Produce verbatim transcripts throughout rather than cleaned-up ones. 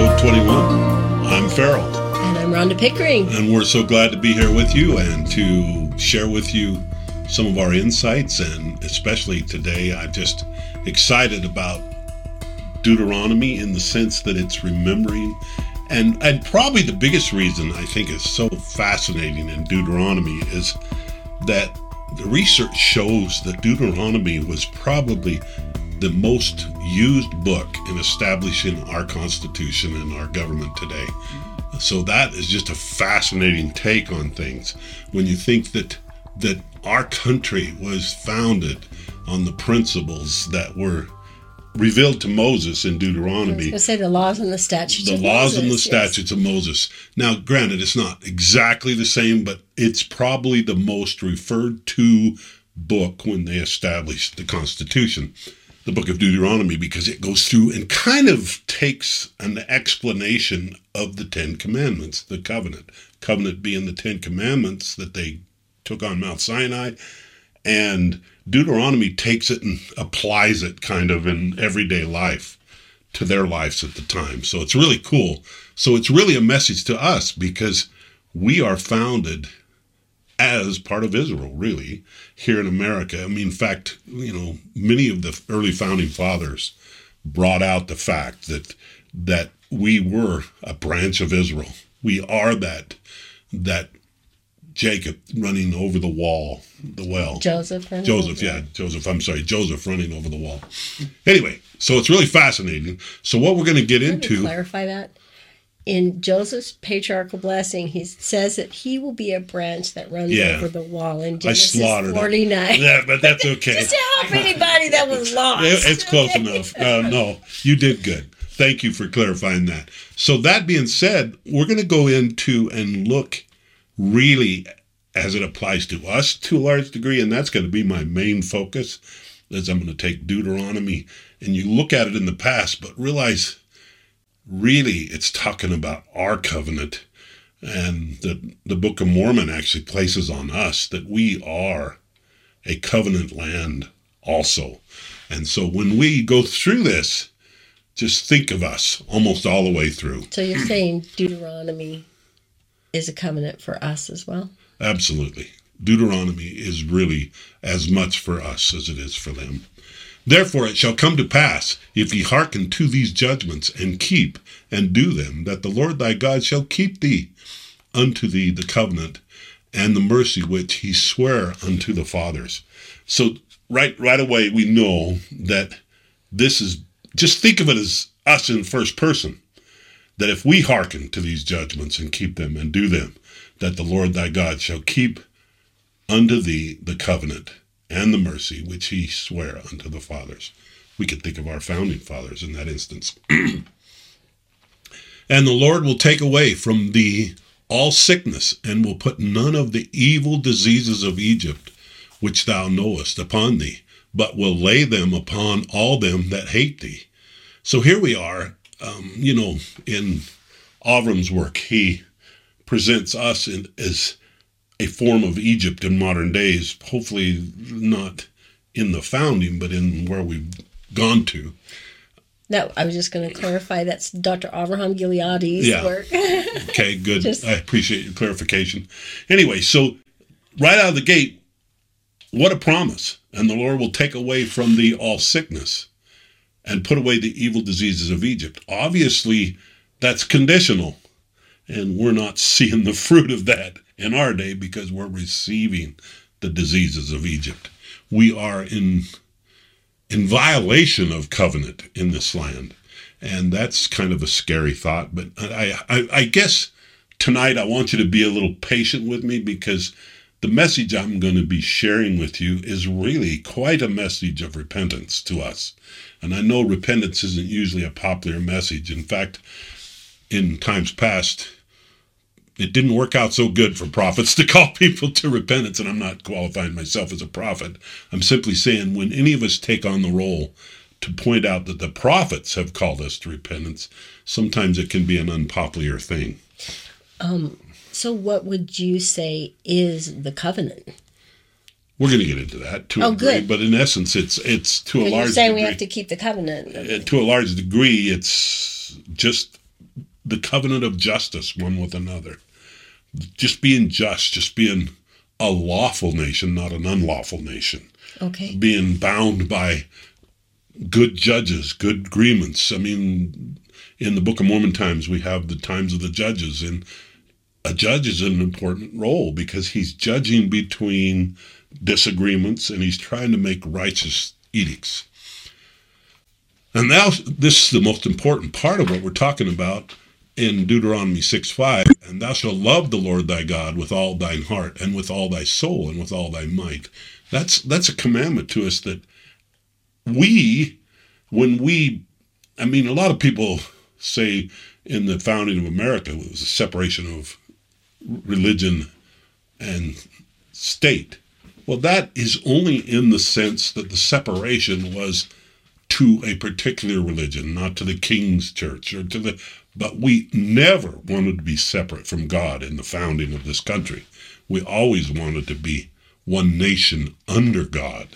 episode twenty-one. I'm Farrell. And I'm Rhonda Pickering. And we're so glad to be here with you and to share with you some of our insights, and especially today I'm just excited about Deuteronomy in the sense that it's remembering, and, and probably the biggest reason I think is so fascinating in Deuteronomy is that the research shows that Deuteronomy was probably the most used book in establishing our Constitution and our government today. So that is just a fascinating take on things. When you think that that our country was founded on the principles that were revealed to Moses in Deuteronomy. I was going to say the laws and the statutes the of Moses. The laws and the statutes yes. of Moses. Now, granted, it's not exactly the same, but it's probably the most referred to book when they established the Constitution, the book of Deuteronomy, because it goes through and kind of takes an explanation of the Ten Commandments, the covenant. Covenant being the Ten Commandments that they took on Mount Sinai, and Deuteronomy takes it and applies it kind of in everyday life to their lives at the time. So it's really cool. So it's really a message to us because we are founded as part of Israel, really, here in America. I mean, in fact, you know, many of the early founding fathers brought out the fact that that we were a branch of Israel. We are that that. Jacob running over the wall, the well. Joseph. Running Joseph, over. yeah. Joseph, I'm sorry. Joseph running over the wall. Anyway, so it's really fascinating. So what we're going to get Let into... me clarify that. In Joseph's patriarchal blessing, he says that he will be a branch that runs yeah. over the wall in Genesis forty-nine. Yeah, but that's okay. Just to help anybody that was lost. It's close enough. Uh, no, you did good. Thank you for clarifying that. So that being said, we're going to go into and look really as it applies to us to a large degree, and that's going to be my main focus, is I'm going to take Deuteronomy, and you look at it in the past, but realize really it's talking about our covenant, and the, the Book of Mormon actually places on us that we are a covenant land also. And so when we go through this, just think of us almost all the way through. So you're saying Deuteronomy is a covenant for us as well? Absolutely. Deuteronomy is really as much for us as it is for them. Therefore it shall come to pass, if ye hearken to these judgments, and keep and do them, that the Lord thy God shall keep thee unto thee the covenant and the mercy which he sware unto the fathers. So right right away we know that this is, just think of it as us in first person, that if we hearken to these judgments and keep them and do them, that the Lord thy God shall keep unto thee the covenant and the mercy which he sware unto the fathers. We could think of our founding fathers in that instance. And the Lord will take away from thee all sickness, and will put none of the evil diseases of Egypt, which thou knowest, upon thee, but will lay them upon all them that hate thee. So here we are. Um, you know, in Avram's work, he presents us in, as a form of Egypt in modern days, hopefully not in the founding, but in where we've gone to. No, I was just going to clarify, that's Doctor Avraham Gileadi's yeah. work. Okay, good. Just... I appreciate your clarification. Anyway, so right out of the gate, what a promise. And the Lord will take away from thee all sickness, and put away the evil diseases of Egypt. Obviously, that's conditional. And we're not seeing the fruit of that in our day because we're receiving the diseases of Egypt. We are in, in violation of covenant in this land. And that's kind of a scary thought. But I, I, I guess tonight I want you to be a little patient with me, because the message I'm going to be sharing with you is really quite a message of repentance to us. And I know repentance isn't usually a popular message. In fact, in times past, it didn't work out so good for prophets to call people to repentance. And I'm not qualifying myself as a prophet. I'm simply saying when any of us take on the role to point out that the prophets have called us to repentance, sometimes it can be an unpopular thing. Um. So what would you say is the covenant? We're going to get into that to oh, a degree, good. But in essence, it's it's to a large degree. You're saying we have to keep the covenant. Uh, to a large degree, it's just the covenant of justice one with another. Just being just, just being a lawful nation, not an unlawful nation. Okay. Being bound by good judges, good agreements. I mean, in the Book of Mormon times, we have the times of the judges, and a judge is an important role because he's judging between disagreements and he's trying to make righteous edicts. And now this is the most important part of what we're talking about in Deuteronomy six five, and thou shalt love the Lord thy God with all thine heart and with all thy soul and with all thy might. That's that's a commandment to us that we, when we, I mean, a lot of people say in the founding of America, it was a separation of religion and state. Well, that is only in the sense that the separation was to a particular religion, not to the King's Church or to the, but we never wanted to be separate from God in the founding of this country. We always wanted to be one nation under God,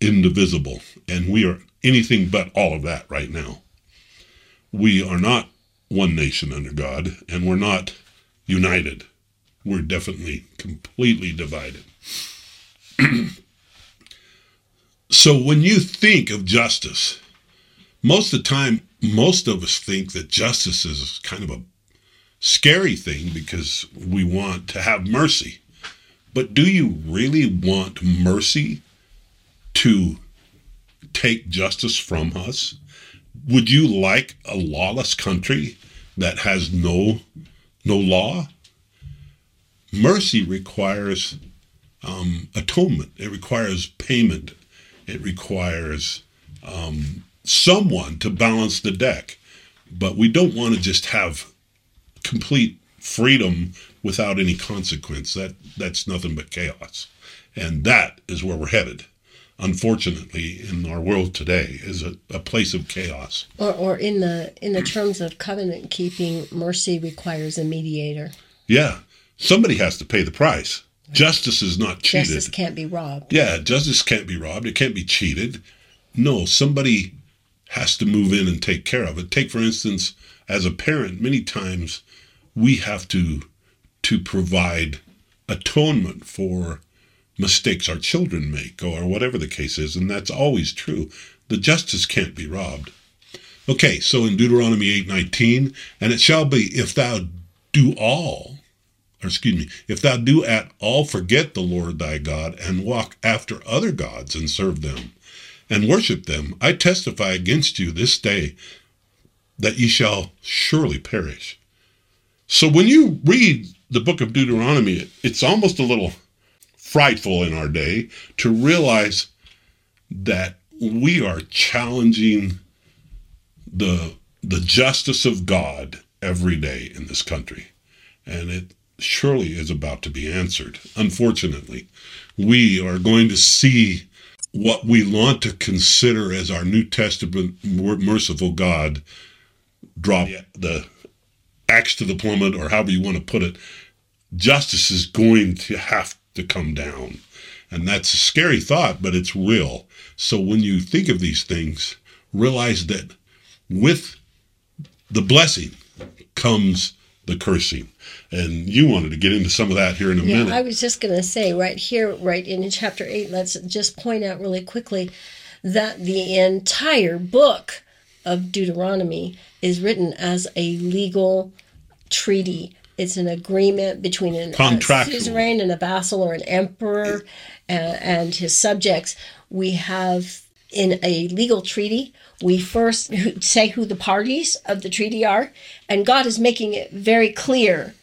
indivisible, and we are anything but all of that right now. We are not one nation under God, and we're not united. We're definitely completely divided. So when you think of justice, most of the time, most of us think that justice is kind of a scary thing because we want to have mercy. But do you really want mercy to take justice from us? Would you like a lawless country that has no no law? Mercy requires um, atonement. It requires payment. It requires um, someone to balance the deck. But we don't want to just have complete freedom without any consequence. That that's nothing but chaos. And that is where we're headed, unfortunately, in our world today, is a, a place of chaos. Or, or in the in the terms of covenant keeping, mercy requires a mediator. Yeah. Somebody has to pay the price. Right. Justice is not cheated. Justice can't be robbed. Yeah, justice can't be robbed. It can't be cheated. No, somebody has to move in and take care of it. Take, for instance, as a parent, many times we have to to provide atonement for mistakes our children make, or whatever the case is, and that's always true. The justice can't be robbed. Okay, so in Deuteronomy eight nineteen, and it shall be, if thou do all, or excuse me, if thou do at all forget the Lord thy God, and walk after other gods, and serve them, and worship them, I testify against you this day that ye shall surely perish. So when you read the book of Deuteronomy, it's almost a little frightful in our day to realize that we are challenging the the justice of God every day in this country. And it surely is about to be answered. Unfortunately, we are going to see what we want to consider as our New Testament merciful God drop the axe to the plummet, or however you want to put it. Justice is going to have to come down. And that's a scary thought, but it's real. So when you think of these things, realize that with the blessing comes the cursing. And you wanted to get into some of that here in a yeah, minute. I was just going to say right here, right in chapter eight, let's just point out really quickly that the entire book of Deuteronomy is written as a legal treaty. It's an agreement between an, a suzerain and a vassal, or an emperor and, and his subjects. We have in a legal treaty, we first say who the parties of the treaty are, and God is making it very clear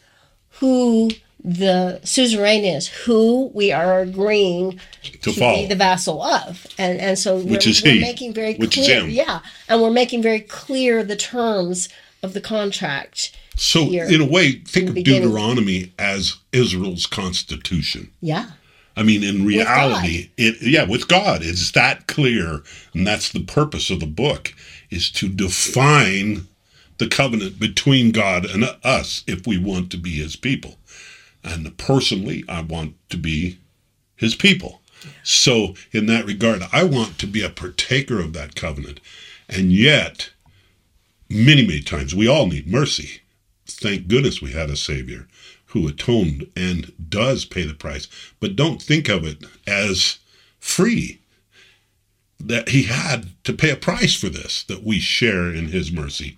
who the suzerain is, who we are agreeing to, to be the vassal of. And and so we're, we're making very Which clear. Yeah, and we're making very clear the terms of the contract. So here, in a way, think of Deuteronomy as Israel's constitution. Yeah. I mean, in reality, it yeah, with God, it's that clear. And that's the purpose of the book, is to define the covenant between God and us if we want to be his people. And personally, I want to be his people. Yeah. So in that regard, I want to be a partaker of that covenant. And yet, many, many times. We all need mercy. Thank goodness we had a Savior who atoned and does pay the price. But don't think of it as free, that he had to pay a price for this, that we share in his mercy.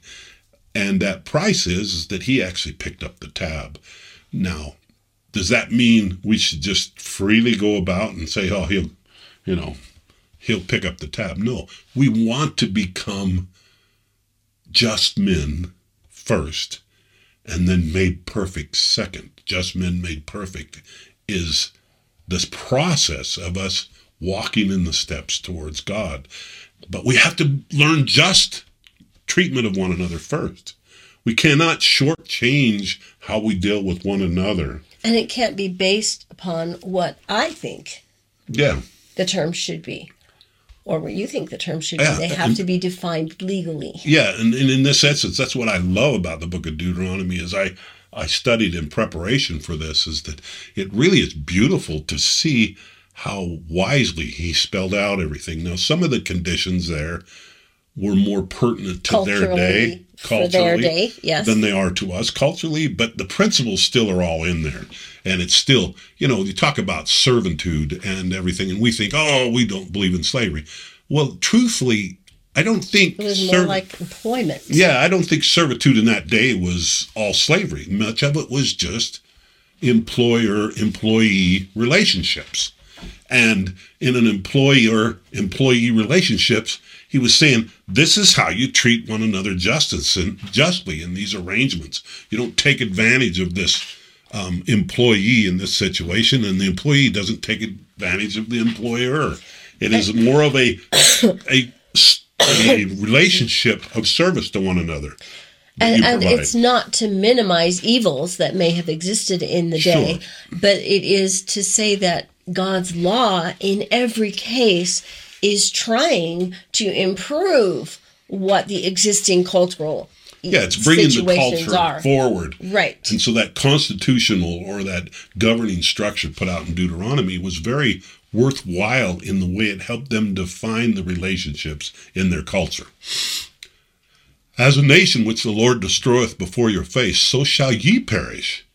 And that price is, is that he actually picked up the tab. Now, does that mean we should just freely go about and say, oh, he'll, you know, he'll pick up the tab? No, we want to become just men first and then made perfect second. Just men made perfect is this process of us walking in the steps towards God. But we have to learn just treatment of one another first. We cannot shortchange how we deal with one another. And it can't be based upon what I think yeah. the term should be, or what you think the term should yeah. be. They have and, to be defined legally. Yeah, and, and in this essence, that's what I love about the book of Deuteronomy, is I, I studied in preparation for this, is that it really is beautiful to see how wisely he spelled out everything. Now, some of the conditions there were more pertinent to culturally, their day, culturally, for their day, yes. than they are to us culturally, but the principles still are all in there. And it's still, you know, you talk about servitude and everything, and we think, oh, we don't believe in slavery. Well, truthfully, I don't think... It was more serv- like employment. Yeah, I don't think servitude in that day was all slavery. Much of it was just employer-employee relationships. And in an employer-employee relationships, he was saying, this is how you treat one another justice and justly in these arrangements. You don't take advantage of this um, employee in this situation, and the employee doesn't take advantage of the employer. It is more of a, a, a relationship of service to one another. And, and it's not to minimize evils that may have existed in the day, sure. but it is to say that God's law in every case is trying to improve what the existing cultural yeah, it's bringing the culture are. forward. Right. And so that constitutional or that governing structure put out in Deuteronomy was very worthwhile in the way it helped them define the relationships in their culture. As a nation which the Lord destroyeth before your face, so shall ye perish,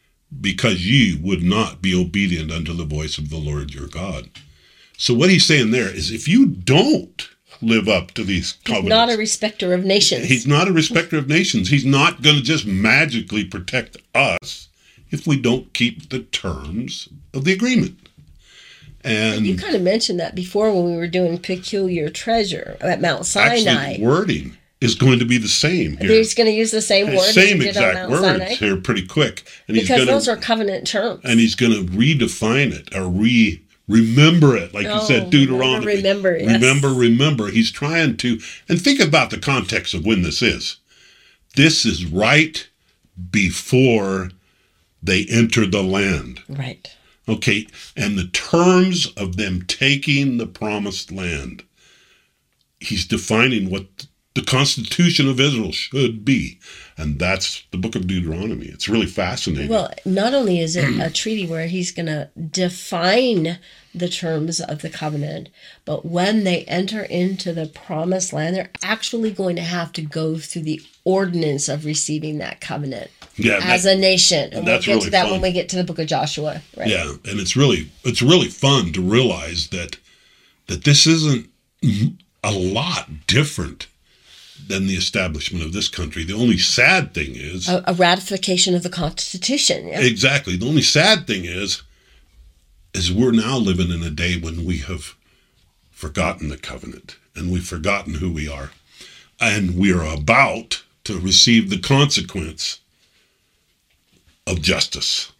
because ye would not be obedient unto the voice of the Lord your God. So what he's saying there is, if you don't live up to these covenants... He's not a respecter of nations. He's not a respecter of nations. He's not going to just magically protect us if we don't keep the terms of the agreement. And you kind of mentioned that before when we were doing peculiar treasure at Mount Sinai. Actually, wording is going to be the same here. He's going to use the same words. Same exact words here pretty quick. And because he's gonna, those are covenant terms. And he's going to redefine it or re... Remember it, like oh, you said, Deuteronomy. Remember, remember, yes. remember, remember. He's trying to, and think about the context of when this is. This is right before they enter the land. Right. Okay, and the terms of them taking the promised land, he's defining what the constitution of Israel should be. And that's the book of Deuteronomy. It's really fascinating. Well, not only is it a treaty where he's going to define the terms of the covenant, but when they enter into the promised land, they're actually going to have to go through the ordinance of receiving that covenant yeah, as that, a nation. And we'll get really to that fun. when we get to the book of Joshua. Right? Yeah, and it's really it's really fun to realize that that this isn't a lot different than the establishment of this country. The only sad thing is... A, a ratification of the Constitution. Yeah. Exactly. The only sad thing is, is we're now living in a day when we have forgotten the covenant, and we've forgotten who we are, and we are about to receive the consequence of justice,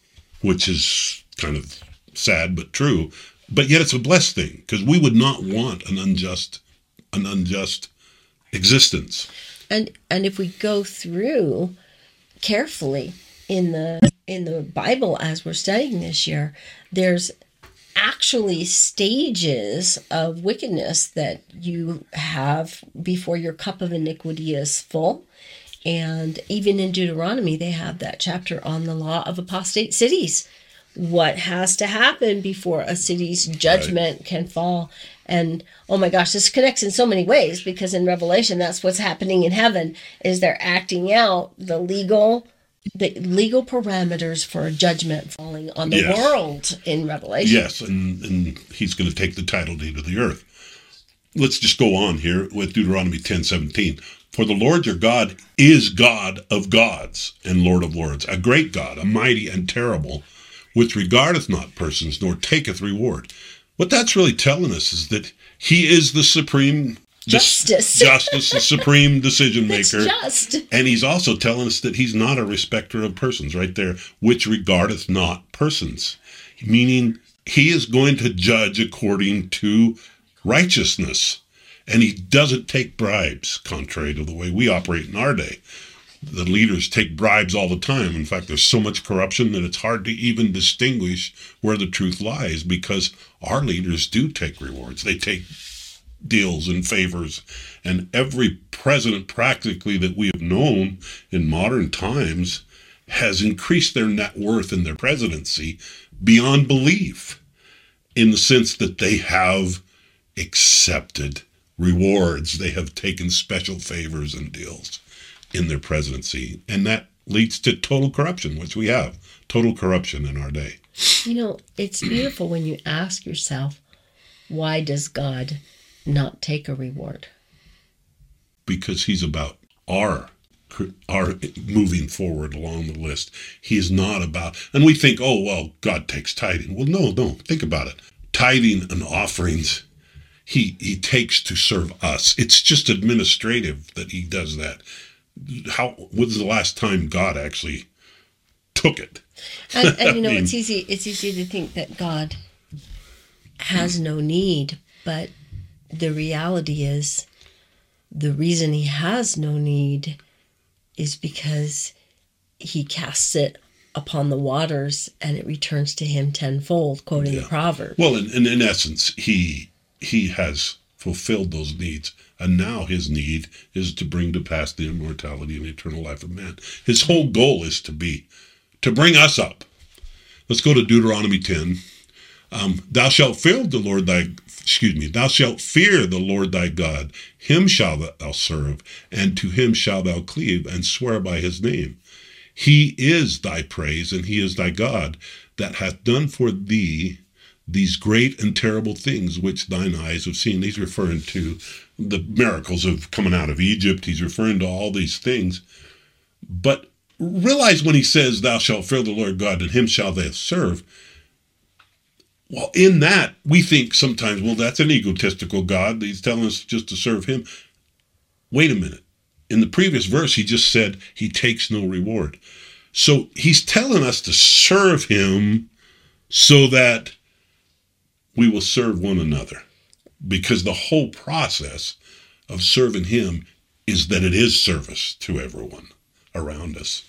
which is kind of sad but true, but yet it's a blessed thing, because we would not want an unjust, an unjust... existence. And and if we go through carefully in the in the Bible as we're studying this year, there's actually stages of wickedness that you have before your cup of iniquity is full. And even in Deuteronomy, they have that chapter on the law of apostate cities, what has to happen before a city's judgment right. can fall. And, oh my gosh, this connects in so many ways, because in Revelation, that's what's happening in heaven, is they're acting out the legal the legal parameters for a judgment falling on the yes. world in Revelation. Yes, and, and he's going to take the title deed of the earth. Let's just go on here with Deuteronomy ten seventeen. For the Lord your God is God of gods and Lord of lords, a great God, a mighty and terrible, which regardeth not persons, nor taketh reward. What that's really telling us is that he is the supreme justice, dis- justice the supreme decision maker. It's just. And he's also telling us that he's not a respecter of persons right there, which regardeth not persons, meaning he is going to judge according to righteousness. And he doesn't take bribes, contrary to the way we operate in our day. The leaders take bribes all the time. In fact, there's so much corruption that it's hard to even distinguish where the truth lies, because our leaders do take rewards. They take deals and favors. And every president practically that we have known in modern times has increased their net worth in their presidency beyond belief, in the sense that they have accepted rewards. They have taken special favors and deals in their presidency, and that leads to total corruption, which we have total corruption in our day. You know, it's beautiful when you ask yourself, why does God not take a reward? Because he's about our our moving forward along the list. He is not about, and we think, oh, well, God takes tithing. Well, no, no, think about it. Tithing and offerings he he takes to serve us. It's just administrative that he does that. How was the last time God actually took it? And, and you know, I mean, it's easy. It's easy to think that God has no need, but the reality is, the reason he has no need is because he casts it upon the waters, and it returns to him tenfold. Quoting yeah. the proverb. Well, and in, in, in essence, he he has fulfilled those needs. And now his need is to bring to pass the immortality and eternal life of man. His whole goal is to be, to bring us up. Let's go to Deuteronomy ten. Um, thou shalt fear the Lord thy, excuse me, thou shalt fear the Lord thy God. Him shalt thou serve, and to him shalt thou cleave, and swear by his name. He is thy praise, and he is thy God, that hath done for thee these great and terrible things which thine eyes have seen. He's referring to the miracles of coming out of Egypt. He's referring to all these things. But realize when he says, thou shalt fear the Lord God, and him shalt thou serve. Well, in that, we think sometimes, well, that's an egotistical God. He's telling us just to serve him. Wait a minute. In the previous verse, he just said he takes no reward. So he's telling us to serve him so that we will serve one another, because the whole process of serving him is that it is service to everyone around us.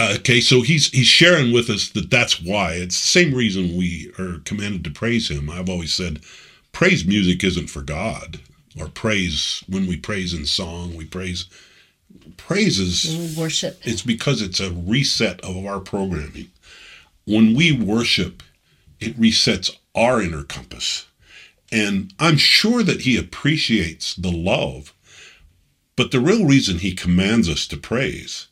Okay, so he's he's sharing with us that that's why. It's the same reason we are commanded to praise him. I've always said praise music isn't for God, or praise when we praise in song, we praise. Praise is worship. It's because it's a reset of our programming. When we worship, it resets our inner compass. And I'm sure that he appreciates the love, but the real reason he commands us to praise,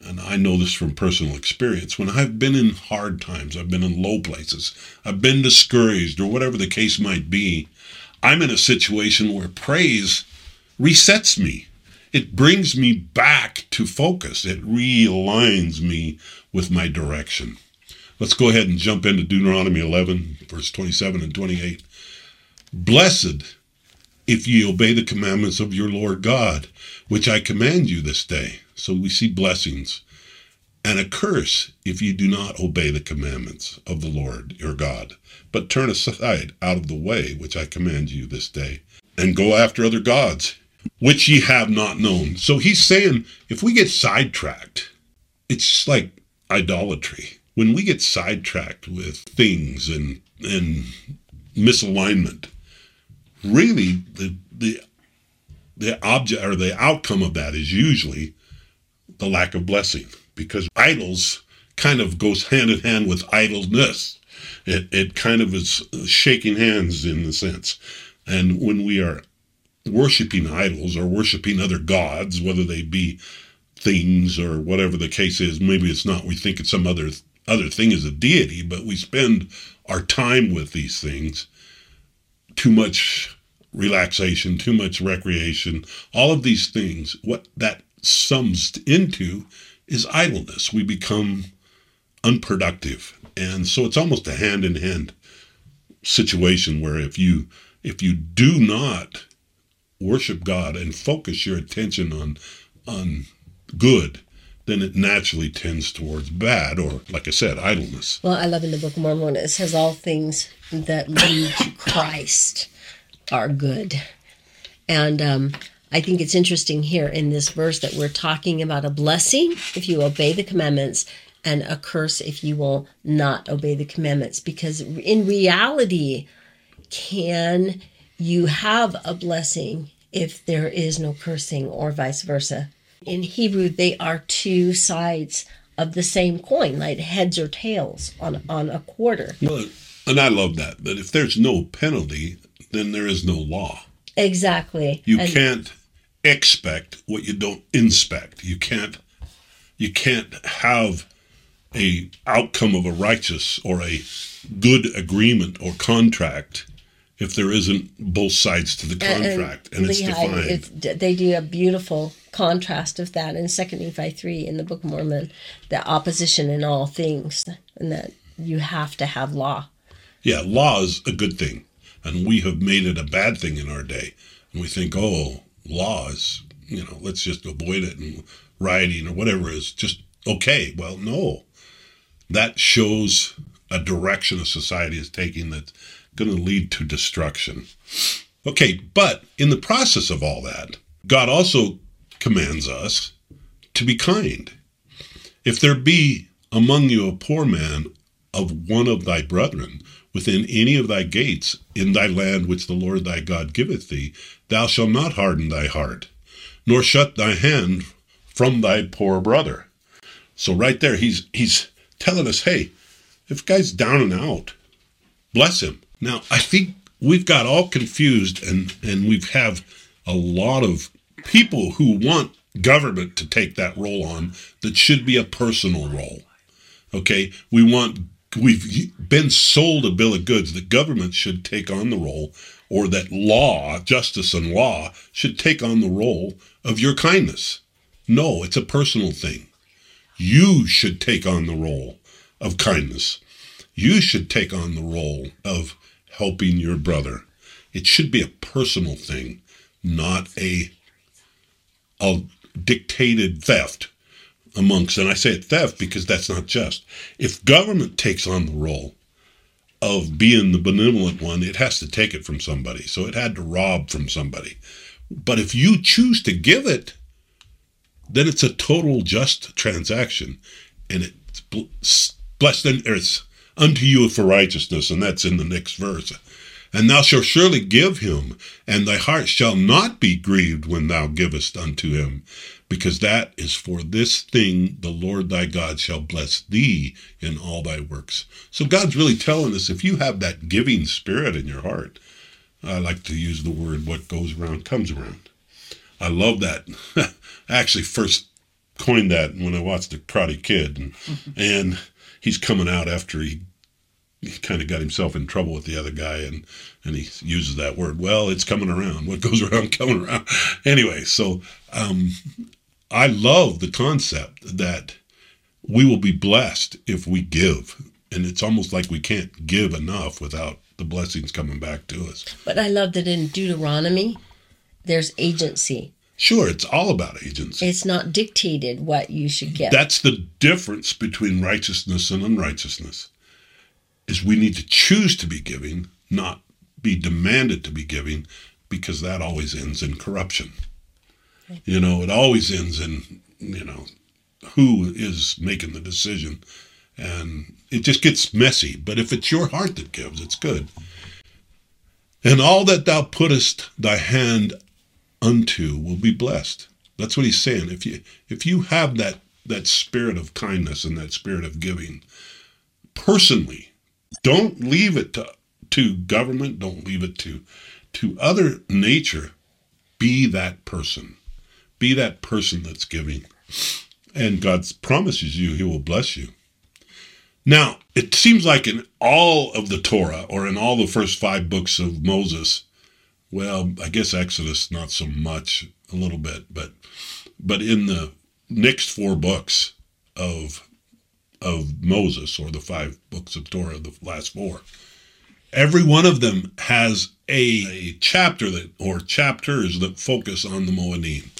and I know this from personal experience, when I've been in hard times, I've been in low places, I've been discouraged, or whatever the case might be, I'm in a situation where praise resets me. It brings me back to focus. It realigns me with my direction. Let's go ahead and jump into Deuteronomy eleven, verse twenty-seven and twenty-eight. Blessed if ye obey the commandments of your Lord God, which I command you this day. So we see blessings. And a curse if ye do not obey the commandments of the Lord your God, but turn aside out of the way which I command you this day, and go after other gods, which ye have not known. So he's saying, if we get sidetracked, it's just like idolatry. When we get sidetracked with things and and misalignment, really the the the object or the outcome of that is usually the lack of blessing, because idols kind of goes hand in hand with idleness. It, it kind of is shaking hands in a sense. And when we are worshiping idols or worshiping other gods, whether they be things or whatever the case is, maybe it's not, we think it's some other other thing is a deity, but we spend our time with these things. Too much relaxation, too much recreation, all of these things, what that sums into is idleness. We become unproductive. And so it's almost a hand-in-hand situation where if you if you do not worship God and focus your attention on on good, then it naturally tends towards bad, or, like I said, idleness. Well, I love in the Book of Mormon when it says all things that lead to Christ are good. And um, I think it's interesting here in this verse that we're talking about a blessing if you obey the commandments and a curse if you will not obey the commandments. Because in reality, can you have a blessing if there is no cursing, or vice versa? In Hebrew, they are two sides of the same coin, like heads or tails on, on a quarter. Well, and I love that, that if there's no penalty, then there is no law. Exactly. You and can't expect what you don't inspect. You can't you can't have a outcome of a righteous or a good agreement or contract if there isn't both sides to the contract, and, and, and it's Lehi, defined. It's, they do a beautiful contrast of that in Second Nephi three in the Book of Mormon, the opposition in all things, and that you have to have law. Yeah, law is a good thing, and we have made it a bad thing in our day. And we think, oh, law is, you know, let's just avoid it, and rioting or whatever is just okay. Well, no. That shows a direction a society is taking that's going to lead to destruction. Okay, but in the process of all that, God also commands us to be kind. If there be among you a poor man of one of thy brethren within any of thy gates in thy land which the Lord thy God giveth thee, thou shalt not harden thy heart, nor shut thy hand from thy poor brother. So right there, he's he's telling us, hey, if guy's down and out, bless him. Now, I think we've got all confused, and, and we have a lot of people who want government to take that role on that should be a personal role, okay? We want, we've been sold a bill of goods that government should take on the role, or that law, justice and law, should take on the role of your kindness. No, it's a personal thing. You should take on the role of kindness. You should take on the role of helping your brother. It should be a personal thing, not a, a dictated theft amongst. And I say it theft because that's not just. If government takes on the role of being the benevolent one, it has to take it from somebody. So it had to rob from somebody. But if you choose to give it, then it's a total just transaction. And it's blessed and it's unto you for righteousness, and that's in the next verse. And thou shalt surely give him, and thy heart shall not be grieved when thou givest unto him, because that is for this thing the Lord thy God shall bless thee in all thy works. So God's really telling us, if you have that giving spirit in your heart, I like to use the word, what goes around comes around. I love that. I actually first coined that when I watched The Karate Kid, and, and he's coming out after he he kind of got himself in trouble with the other guy, and, and he uses that word. Well, it's coming around. What goes around, coming around. Anyway, so um, I love the concept that we will be blessed if we give. And it's almost like we can't give enough without the blessings coming back to us. But I love that in Deuteronomy, there's agency. Sure, it's all about agency. It's not dictated what you should get. That's the difference between righteousness and unrighteousness. Is we need to choose to be giving, not be demanded to be giving, because that always ends in corruption. Okay. You know, it always ends in, you know, who is making the decision. And it just gets messy. But if it's your heart that gives, it's good. And all that thou puttest thy hand unto will be blessed. That's what he's saying. If you if you have that that spirit of kindness and that spirit of giving personally. Don't leave it to, to government. Don't leave it to, to other nature. Be that person. Be that person that's giving. And God promises you he will bless you. Now, it seems like in all of the Torah, or in all the first five books of Moses, well, I guess Exodus not so much, a little bit, but but in the next four books of of Moses, or the five books of Torah, the last four, every one of them has a, a chapter that or chapters that focus on the Moadim.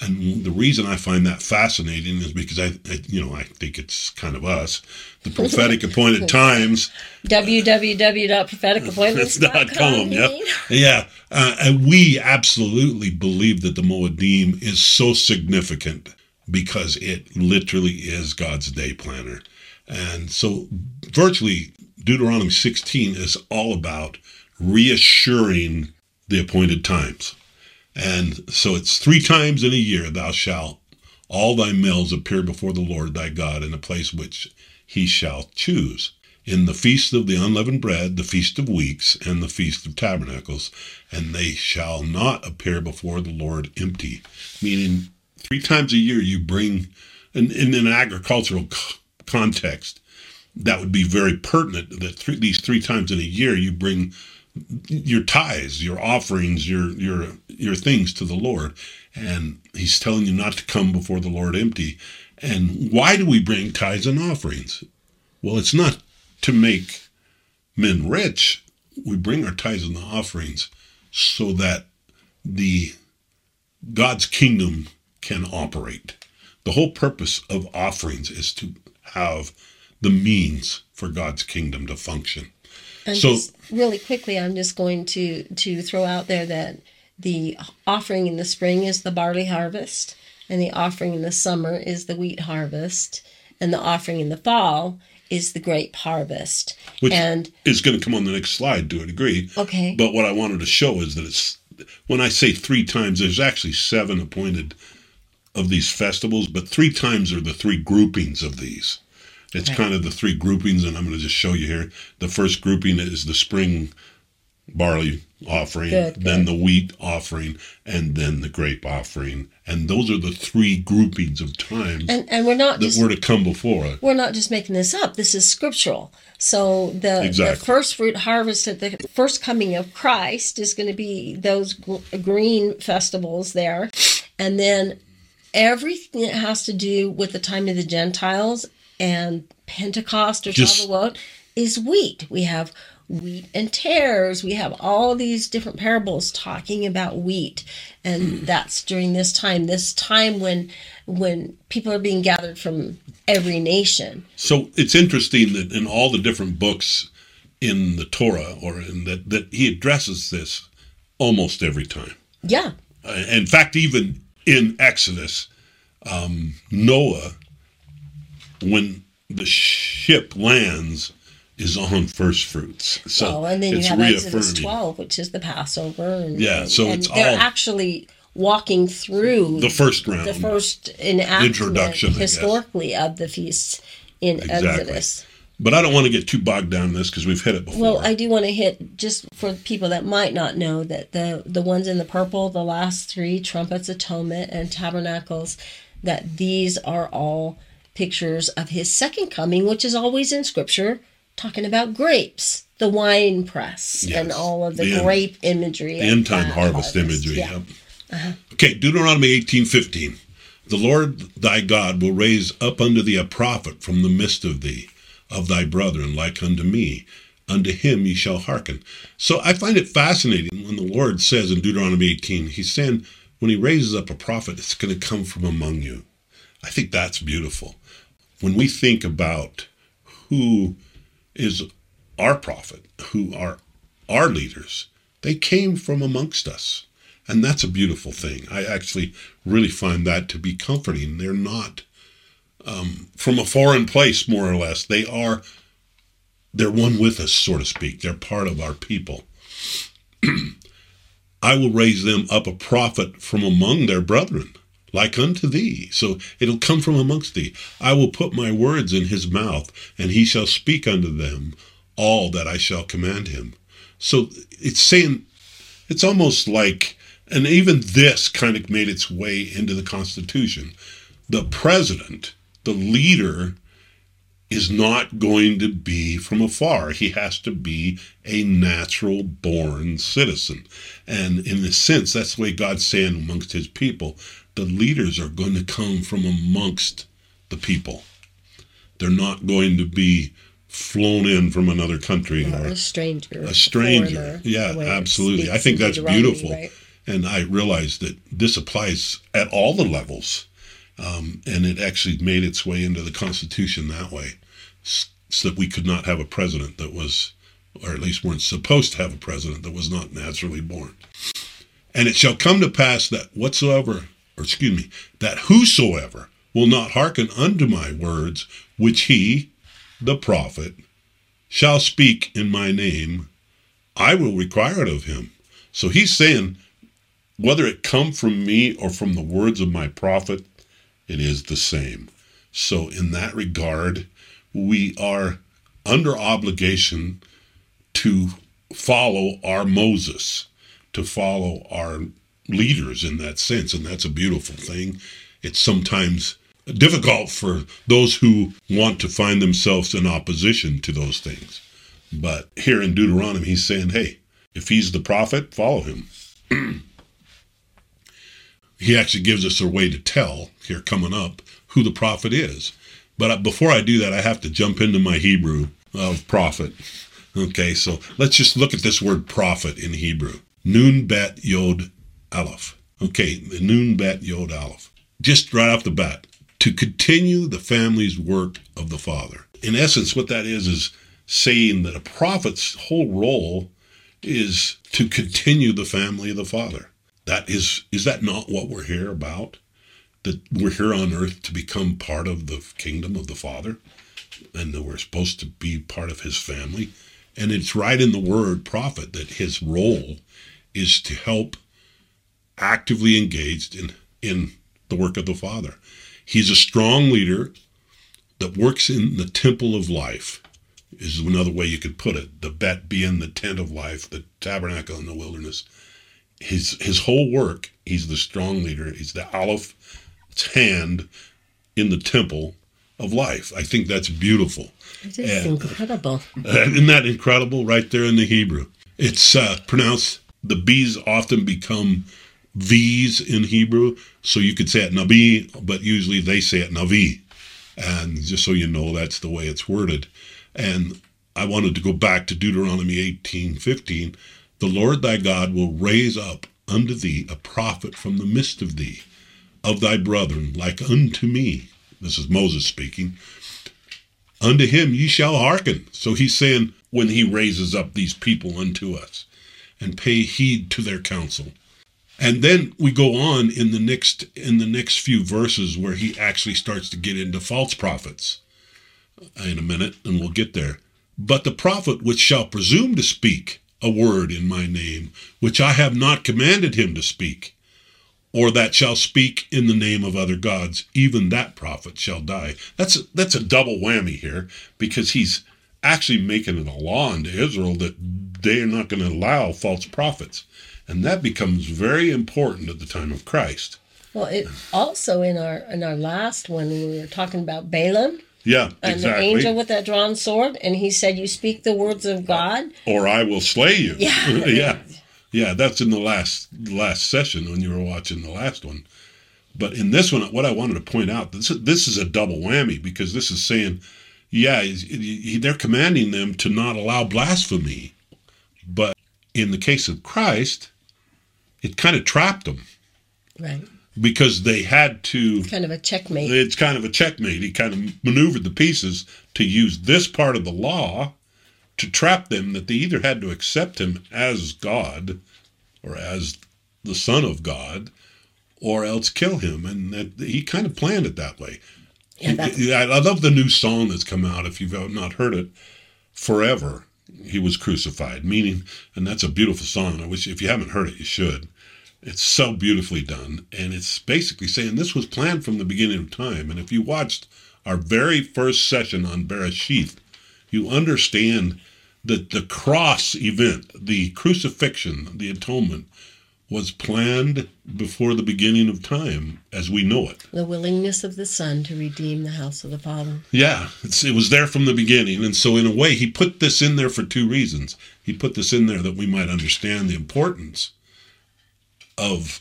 And the reason I find that fascinating is because I, I, you know, I think it's kind of us, the prophetic appointed times. w w w dot prophetic appointments dot com Yeah, yeah. Uh, and we absolutely believe that the Moadim is so significant because it literally is God's day planner. And so virtually Deuteronomy sixteen is all about reassuring the appointed times. And so it's three times in a year thou shalt all thy males appear before the Lord thy God in a place which he shall choose, in the feast of the unleavened bread, the feast of weeks, and the feast of tabernacles, and they shall not appear before the Lord empty. Meaning three times a year you bring, and in an agricultural context, that would be very pertinent that three, these three times in a year you bring your tithes, your offerings, your your your things to the Lord. And he's telling you not to come before the Lord empty. And why do we bring tithes and offerings? Well, it's not to make men rich. We bring our tithes and the offerings so that the God's kingdom can operate. The whole purpose of offerings is to have the means for God's kingdom to function. And so, just really quickly, I'm just going to, to throw out there that the offering in the spring is the barley harvest, and the offering in the summer is the wheat harvest, and the offering in the fall is the grape harvest. Which and, is going to come on the next slide to a degree. Okay. But what I wanted to show is that it's, when I say three times, there's actually seven appointed of these festivals, but three times are the three groupings of these. It's right. Kind of the three groupings, and I'm going to just show you here. The first grouping is the spring barley offering, good, good. Then the wheat offering, and then the grape offering. And those are the three groupings of times and, and we're not that just, were to come before. We're not just making this up. This is scriptural. So the, exactly. the first fruit harvest at the first coming of Christ is going to be those green festivals there. And then everything that has to do with the time of the Gentiles and Pentecost or Shavuot is wheat. We have wheat and tares. We have all these different parables talking about wheat. And that's during this time, this time when when people are being gathered from every nation. So it's interesting that in all the different books in the Torah, or in that, that he addresses this almost every time. Yeah. Uh, in fact, even in Exodus, um, Noah, when the ship lands, is on first fruits. So well, and then you have Exodus twelve, which is the Passover. And, yeah, so and it's they're all actually walking through the first round, the first introduction historically of the feasts in exactly. Exodus. But I don't want to get too bogged down in this because we've hit it before. Well, I do want to hit, just for people that might not know, that the the ones in the purple, the last three, trumpets, atonement, and tabernacles, that these are all pictures of his second coming, which is always in scripture, talking about grapes, the wine press, yes. and all of the, the grape end, imagery. The end time harvest, harvest imagery. Yeah. Yep. Uh-huh. Okay, Deuteronomy eighteen fifteen. The Lord thy God will raise up unto thee a prophet from the midst of thee, of thy brethren, like unto me. Unto him ye shall hearken. So I find it fascinating when the Lord says in Deuteronomy eighteen, he's saying when he raises up a prophet, it's going to come from among you. I think that's beautiful. When we think about who is our prophet, who are our leaders, they came from amongst us. And that's a beautiful thing. I actually really find that to be comforting. They're not um, from a foreign place, more or less. They are, they're one with us, so to speak. They're part of our people. I will raise them up a prophet from among their brethren, like unto thee. So it'll come from amongst thee. I will put my words in his mouth, and he shall speak unto them all that I shall command him. So it's saying, it's almost like, and even this kind of made its way into the Constitution. The president, the leader, is not going to be from afar. He has to be a natural-born citizen. And in a sense, that's the way God's saying amongst his people, the leaders are going to come from amongst the people. They're not going to be flown in from another country. Not or a stranger. A stranger. Yeah, absolutely. I think that's beautiful. Right? And I realize that this applies at all the levels. Um, and it actually made its way into the Constitution that way, so that we could not have a president that was, or at least weren't supposed to have a president that was not naturally born. And it shall come to pass that whatsoever, or excuse me, that whosoever will not hearken unto my words, which he, the prophet, shall speak in my name, I will require it of him. So he's saying, whether it come from me or from the words of my prophet, it is the same. So in that regard, we are under obligation to follow our Moses, to follow our leaders in that sense. And that's a beautiful thing. It's sometimes difficult for those who want to find themselves in opposition to those things. But here in Deuteronomy, he's saying, hey, if he's the prophet, follow him. He actually gives us a way to tell here coming up who the prophet is. But before I do that, I have to jump into my Hebrew of prophet. Okay, so let's just look at this word prophet in Hebrew. Nun bet yod aleph. Okay, the nun bet yod aleph. Just right off the bat, to continue the family's work of the father. In essence, what that is is saying that a prophet's whole role is to continue the family of the father. That is, is that not what we're here about? That we're here on earth to become part of the kingdom of the Father, and that we're supposed to be part of his family. And it's right in the word prophet that his role is to help actively engaged in, in the work of the Father. He's a strong leader that works in the temple of life, is another way you could put it. The bet being the tent of life, the tabernacle in the wilderness. His his whole work, he's the strong leader. He's the Aleph's hand in the temple of life. I think that's beautiful. It is and, incredible. Uh, isn't that incredible right there in the Hebrew? It's uh, pronounced, the B's often become V's in Hebrew. So you could say it Nabi, but usually they say it Navi. And just so you know, that's the way it's worded. And I wanted to go back to Deuteronomy eighteen fifteen. The Lord thy God will raise up unto thee a prophet from the midst of thee, of thy brethren, like unto me. This is Moses speaking. Unto him ye shall hearken. So he's saying, when he raises up these people unto us, and pay heed to their counsel. And then we go on in the next in the next few verses where he actually starts to get into false prophets in a minute, and we'll get there. But the prophet which shall presume to speak a word in my name, which I have not commanded him to speak, or that shall speak in the name of other gods, even that prophet shall die. That's a, that's a double whammy here, because he's actually making it a law unto Israel that they are not going to allow false prophets. And that becomes very important at the time of Christ. Well, it also in our in our last one, we were talking about Balaam. Yeah, and exactly. And the angel with that drawn sword, and he said, you speak the words of God. Or I will slay you. Yeah. yeah. Yeah, that's in the last last session when you were watching the last one. But in this one, what I wanted to point out, this, this is a double whammy, because this is saying, yeah, he, they're commanding them to not allow blasphemy. But in the case of Christ, it kind of trapped them. Right. Because they had to... It's kind of a checkmate. It's kind of a checkmate. He kind of maneuvered the pieces to use this part of the law to trap them, that they either had to accept him as God or as the Son of God, or else kill him. And that, he kind of planned it that way. Yeah, I love the new song that's come out, if you've not heard it, Forever He Was Crucified, meaning, and that's a beautiful song. I wish, if you haven't heard it, you should. It's so beautifully done, and it's basically saying this was planned from the beginning of time. And if you watched our very first session on Bereshith, you understand that the cross event, the crucifixion, the atonement, was planned before the beginning of time as we know it. The willingness of the Son to redeem the house of the Father. Yeah, it's, it was there from the beginning. And so in a way, he put this in there for two reasons. He put this in there that we might understand the importance of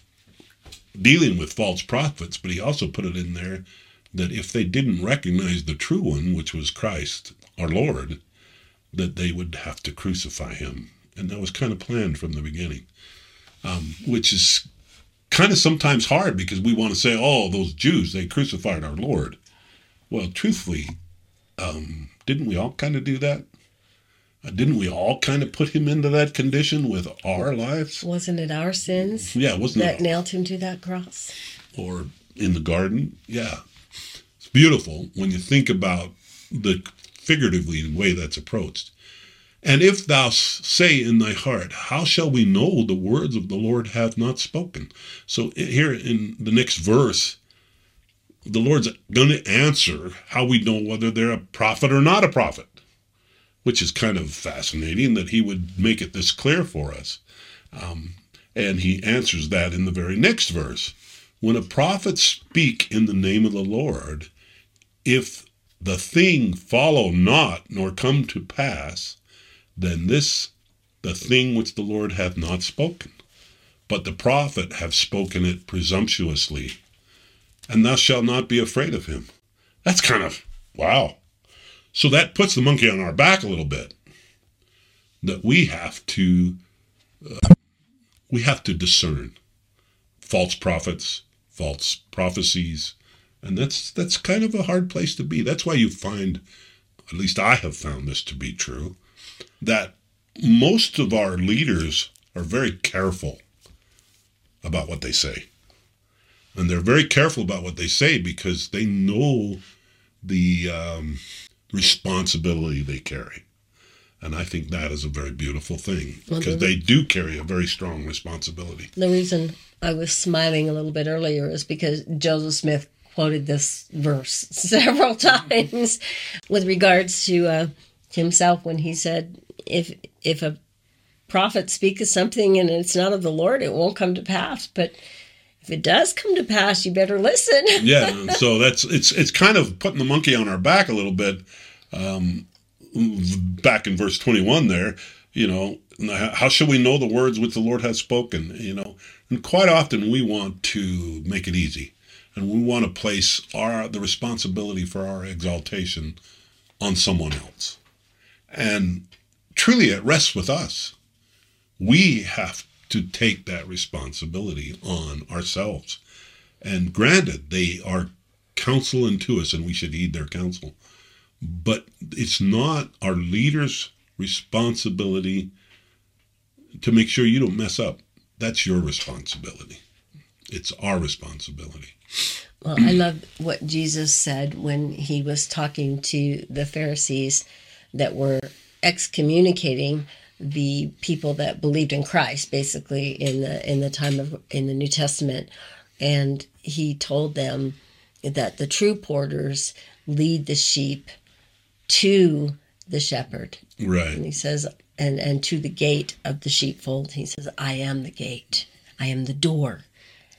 dealing with false prophets, but he also put it in there that if they didn't recognize the true one, which was Christ, our Lord, that they would have to crucify him. And that was kind of planned from the beginning, um, which is kind of sometimes hard because we want to say, oh, those Jews, they crucified our Lord. Well, truthfully, um, didn't we all kind of do that? Didn't we all kind of put him into that condition with our lives? Wasn't it our sins yeah, wasn't that it? nailed him to that cross? Or in the garden? Yeah. It's beautiful when you think about the figuratively way that's approached. And if thou say in thy heart, how shall we know the words of the Lord have not spoken? So here in the next verse, the Lord's going to answer how we know whether they're a prophet or not a prophet, which is kind of fascinating that he would make it this clear for us. Um, and he answers that in the very next verse. When a prophet speak in the name of the Lord, if the thing follow not nor come to pass, then this, the thing which the Lord hath not spoken, but the prophet have spoken it presumptuously, and thou shalt not be afraid of him. That's kind of, wow. So that puts the monkey on our back a little bit, that we have to uh, we have to discern false prophets, false prophecies, and that's that's kind of a hard place to be. That's why you find, at least I have found this to be true, that most of our leaders are very careful about what they say. And they're very careful about what they say because they know the um, responsibility they carry. And I think that is a very beautiful thing because they do carry a very strong responsibility. The reason I was smiling a little bit earlier is because Joseph Smith quoted this verse several times with regards to uh, himself when he said, if if a prophet speaketh something and it's not of the Lord, it won't come to pass. But if it does come to pass, you better listen. Yeah, and so that's it's it's kind of putting the monkey on our back a little bit. Um, back in verse twenty-one there, you know, how shall we know the words which the Lord has spoken? You know, and quite often we want to make it easy, and we want to place our the responsibility for our exaltation on someone else. And truly, it rests with us. We have to. to take that responsibility on ourselves. And granted, they are counsel unto us, and we should heed their counsel. But it's not our leader's responsibility to make sure you don't mess up. That's your responsibility. It's our responsibility. Well, I love what Jesus said when he was talking to the Pharisees that were excommunicating the people that believed in Christ, basically in the in the time of in the New Testament, and he told them that the true porters lead the sheep to the shepherd. Right. And he says, and and to the gate of the sheepfold. He says, I am the gate. I am the door.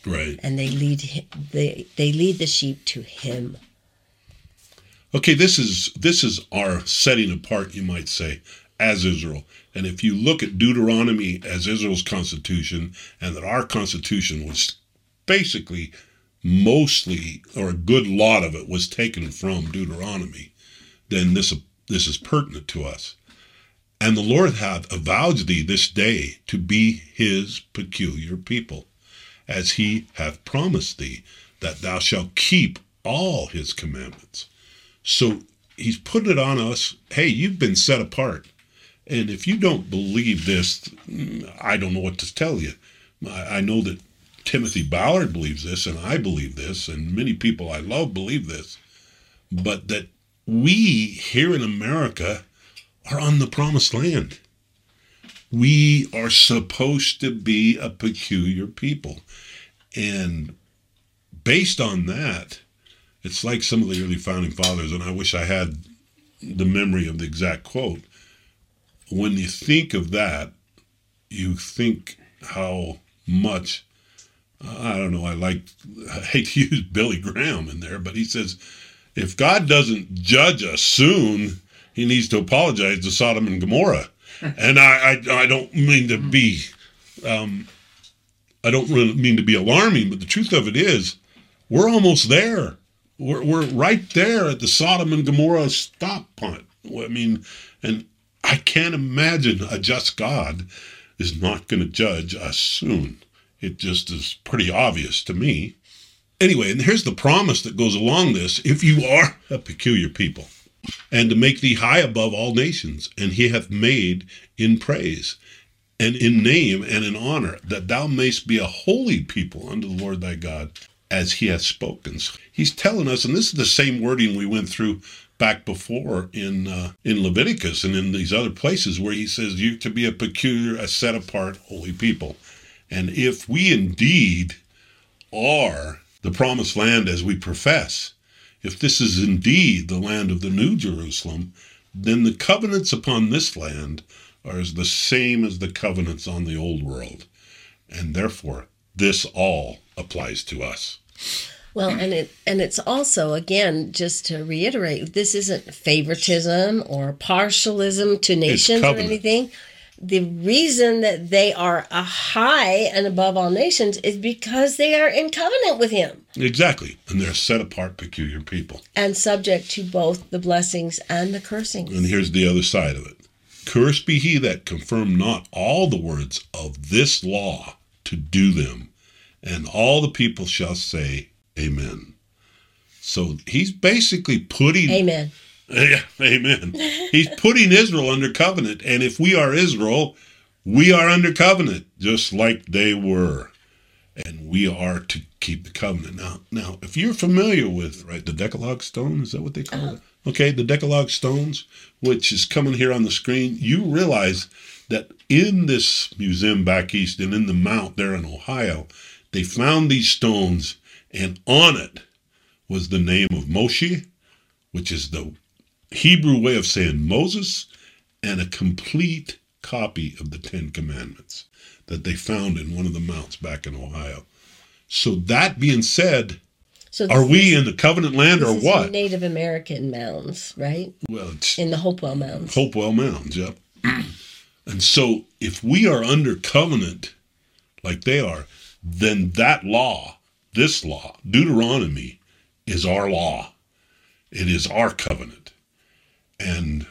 Right. And they lead him, they they lead the sheep to him. Okay, this is this is our setting apart, you might say, as Israel. And if you look at Deuteronomy as Israel's constitution, and that our constitution was basically mostly, or a good lot of it was taken from Deuteronomy, then this, this is pertinent to us. And the Lord hath avouched thee this day to be his peculiar people, as he hath promised thee, that thou shalt keep all his commandments. So he's put it on us, hey, you've been set apart. And if you don't believe this, I don't know what to tell you. I know that Timothy Ballard believes this, and I believe this, and many people I love believe this, but that we here in America are on the Promised Land. We are supposed to be a peculiar people. And based on that, it's like some of the early founding fathers, and I wish I had the memory of the exact quote. When you think of that, you think how much, uh, I don't know, I like, I hate to use Billy Graham in there, but he says, if God doesn't judge us soon, he needs to apologize to Sodom and Gomorrah. And I, I, I don't mean to be, um, I don't really mean to be alarming, but the truth of it is, we're almost there. We're we're right there at the Sodom and Gomorrah stop point. I mean, and I can't imagine a just God is not going to judge us soon. It just is pretty obvious to me. Anyway, and here's the promise that goes along this. If you are a peculiar people, and to make thee high above all nations, and he hath made in praise, and in name, and in honor, that thou mayst be a holy people unto the Lord thy God, as he hath spoken. So he's telling us, and this is the same wording we went through back before in uh, in Leviticus and in these other places where he says you're to be a peculiar, a set-apart, holy people. And if we indeed are the promised land as we profess, if this is indeed the land of the New Jerusalem, then the covenants upon this land are as the same as the covenants on the old world. And therefore, this all applies to us. Well, and it and it's also, again, just to reiterate, this isn't favoritism or partialism to nations or anything. The reason that they are a high and above all nations is because they are in covenant with him. Exactly. And they're set apart, peculiar people. And subject to both the blessings and the cursings. And here's the other side of it. Cursed be he that confirmed not all the words of this law to do them. And all the people shall say, Amen. So he's basically putting... Amen. Yeah, amen. He's putting Israel under covenant. And if we are Israel, we are under covenant, just like they were. And we are to keep the covenant. Now, now, if you're familiar with, right, the Decalogue Stone, is that what they call uh-huh. it? Okay, the Decalogue Stones, which is coming here on the screen, you realize that in this museum back east and in the mount there in Ohio, they found these stones, and on it was the name of Moshe, which is the Hebrew way of saying Moses, and a complete copy of the Ten Commandments that they found in one of the mounts back in Ohio. So that being said, so are we is, in the covenant land or what? Native American mounds, right? Well, it's in the Hopewell Mounds. Hopewell Mounds, yep. And so if we are under covenant like they are, then that law, this law, Deuteronomy, is our law. It is our covenant. And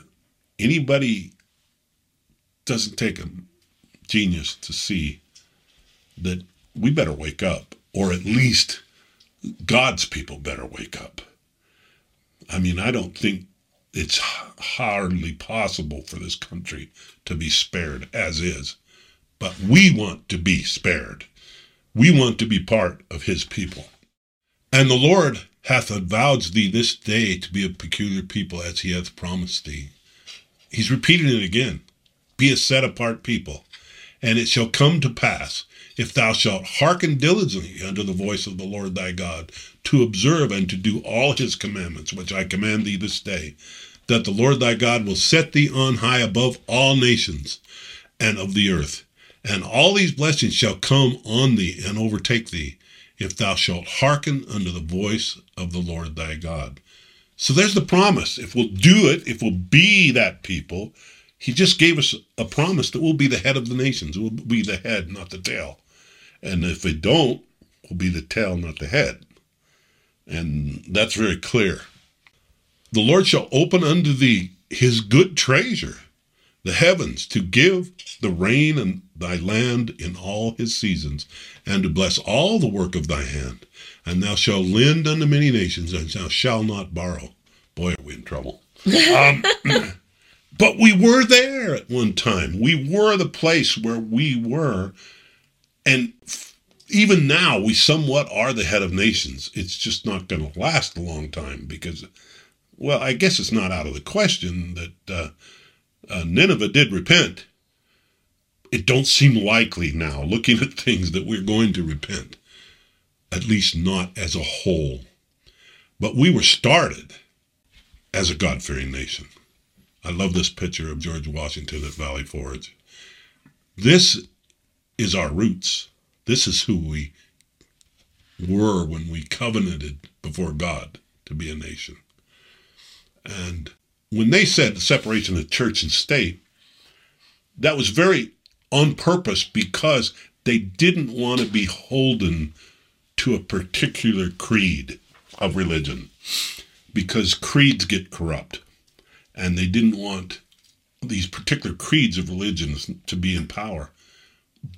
anybody, doesn't take a genius to see that we better wake up, or at least God's people better wake up. I mean, I don't think it's hardly possible for this country to be spared as is, but we want to be spared. We want to be part of his people. And the Lord hath advowed thee this day to be a peculiar people as he hath promised thee. He's repeating it again. Be a set apart people. And it shall come to pass, if thou shalt hearken diligently unto the voice of the Lord thy God, to observe and to do all his commandments, which I command thee this day, that the Lord thy God will set thee on high above all nations and of the earth. And all these blessings shall come on thee and overtake thee, if thou shalt hearken unto the voice of the Lord thy God. So there's the promise. If we'll do it, if we'll be that people, he just gave us a promise that we'll be the head of the nations. We'll be the head, not the tail. And if we don't, we'll be the tail, not the head. And that's very clear. The Lord shall open unto thee his good treasure, the heavens, to give the rain and thy land in all his seasons, and to bless all the work of thy hand. And thou shalt lend unto many nations, and thou shalt not borrow. Boy, are we in trouble. Um, but we were there at one time. We were the place where we were. And even now, we somewhat are the head of nations. It's just not going to last a long time because, well, I guess it's not out of the question that... Uh, Uh, Nineveh did repent, It don't seem likely now, looking at things, that we're going to repent, at least not as a whole. But we were started as a God-fearing nation. I love this picture of George Washington at Valley Forge. This is our roots. This is who we were when we covenanted before God to be a nation. And when they said the separation of church and state, that was very on purpose, because they didn't want to be beholden to a particular creed of religion, because creeds get corrupt, and they didn't want these particular creeds of religions to be in power.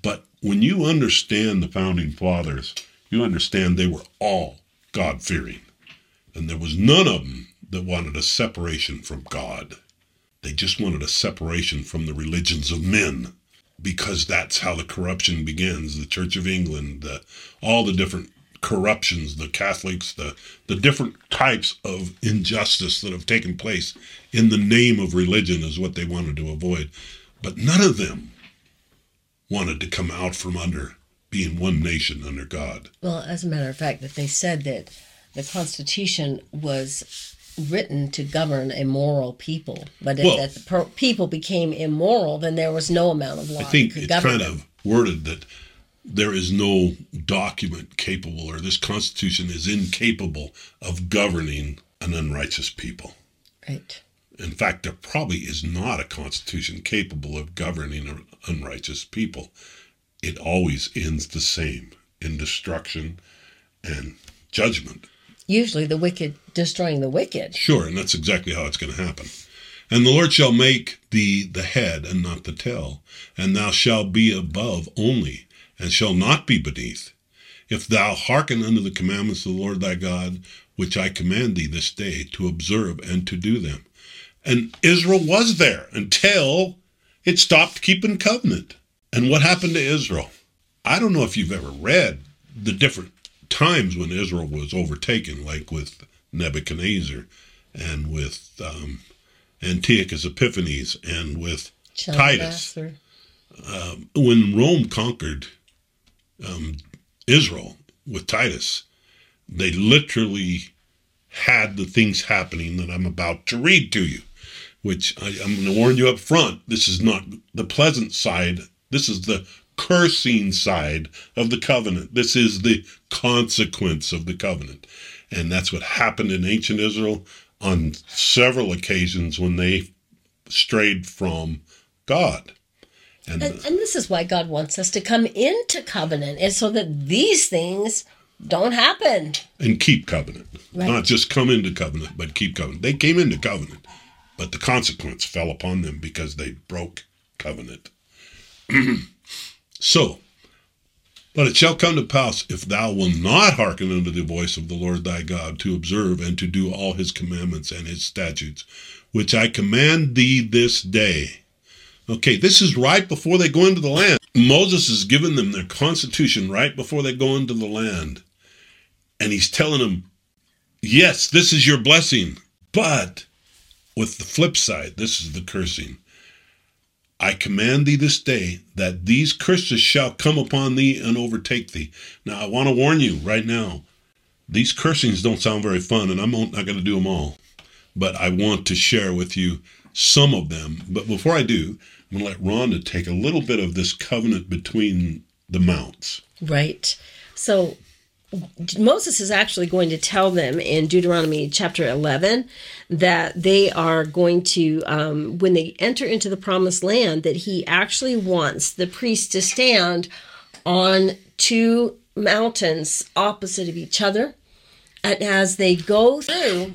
But when you understand the founding fathers, you understand they were all God-fearing, and there was none of them that wanted a separation from God. They just wanted a separation from the religions of men, because that's how the corruption begins. The Church of England, the, all the different corruptions, the Catholics, the, the different types of injustice that have taken place in the name of religion is what they wanted to avoid. But none of them wanted to come out from under being one nation under God. Well, as a matter of fact, that they said that the Constitution was written to govern a moral people, but if well, that the per- people became immoral, then there was no amount of law. I think it's kind them. of worded that there is no document capable, or this Constitution is incapable of governing an unrighteous people. Right. In fact, there probably is not a Constitution capable of governing an unrighteous people. It always ends the same in destruction and judgment. Usually the wicked destroying the wicked. Sure, and that's exactly how it's going to happen. And the Lord shall make thee the head and not the tail, and thou shalt be above only, and shall not be beneath. If thou hearken unto the commandments of the Lord thy God, which I command thee this day, to observe and to do them. And Israel was there until it stopped keeping covenant. And what happened to Israel? I don't know if you've ever read the different times when Israel was overtaken, like with Nebuchadnezzar and with um, Antiochus Epiphanes and with John Titus. Um, when Rome conquered um, Israel with Titus, they literally had the things happening that I'm about to read to you, which I, I'm going to warn you up front. This is not the pleasant side. This is the cursing side of the covenant. This is the consequence of the covenant. And that's what happened in ancient Israel on several occasions when they strayed from God. And, and, and this is why God wants us to come into covenant, is so that these things don't happen. And keep covenant. Right. Not just come into covenant, but keep covenant. They came into covenant, but the consequence fell upon them because they broke covenant. So, but it shall come to pass, if thou wilt not hearken unto the voice of the Lord thy God, to observe and to do all his commandments and his statutes, which I command thee this day. Okay, this is right before they go into the land. Moses has given them their constitution right before they go into the land. And he's telling them, yes, this is your blessing. But with the flip side, this is the cursing. I command thee this day that these curses shall come upon thee and overtake thee. Now, I want to warn you right now, these cursings don't sound very fun, and I'm not going to do them all. But I want to share with you some of them. But before I do, I'm going to let Rhonda take a little bit of this covenant between the mounts. Right. So Moses is actually going to tell them in Deuteronomy chapter eleven that they are going to, um, when they enter into the Promised Land, that he actually wants the priests to stand on two mountains opposite of each other. And as they go through,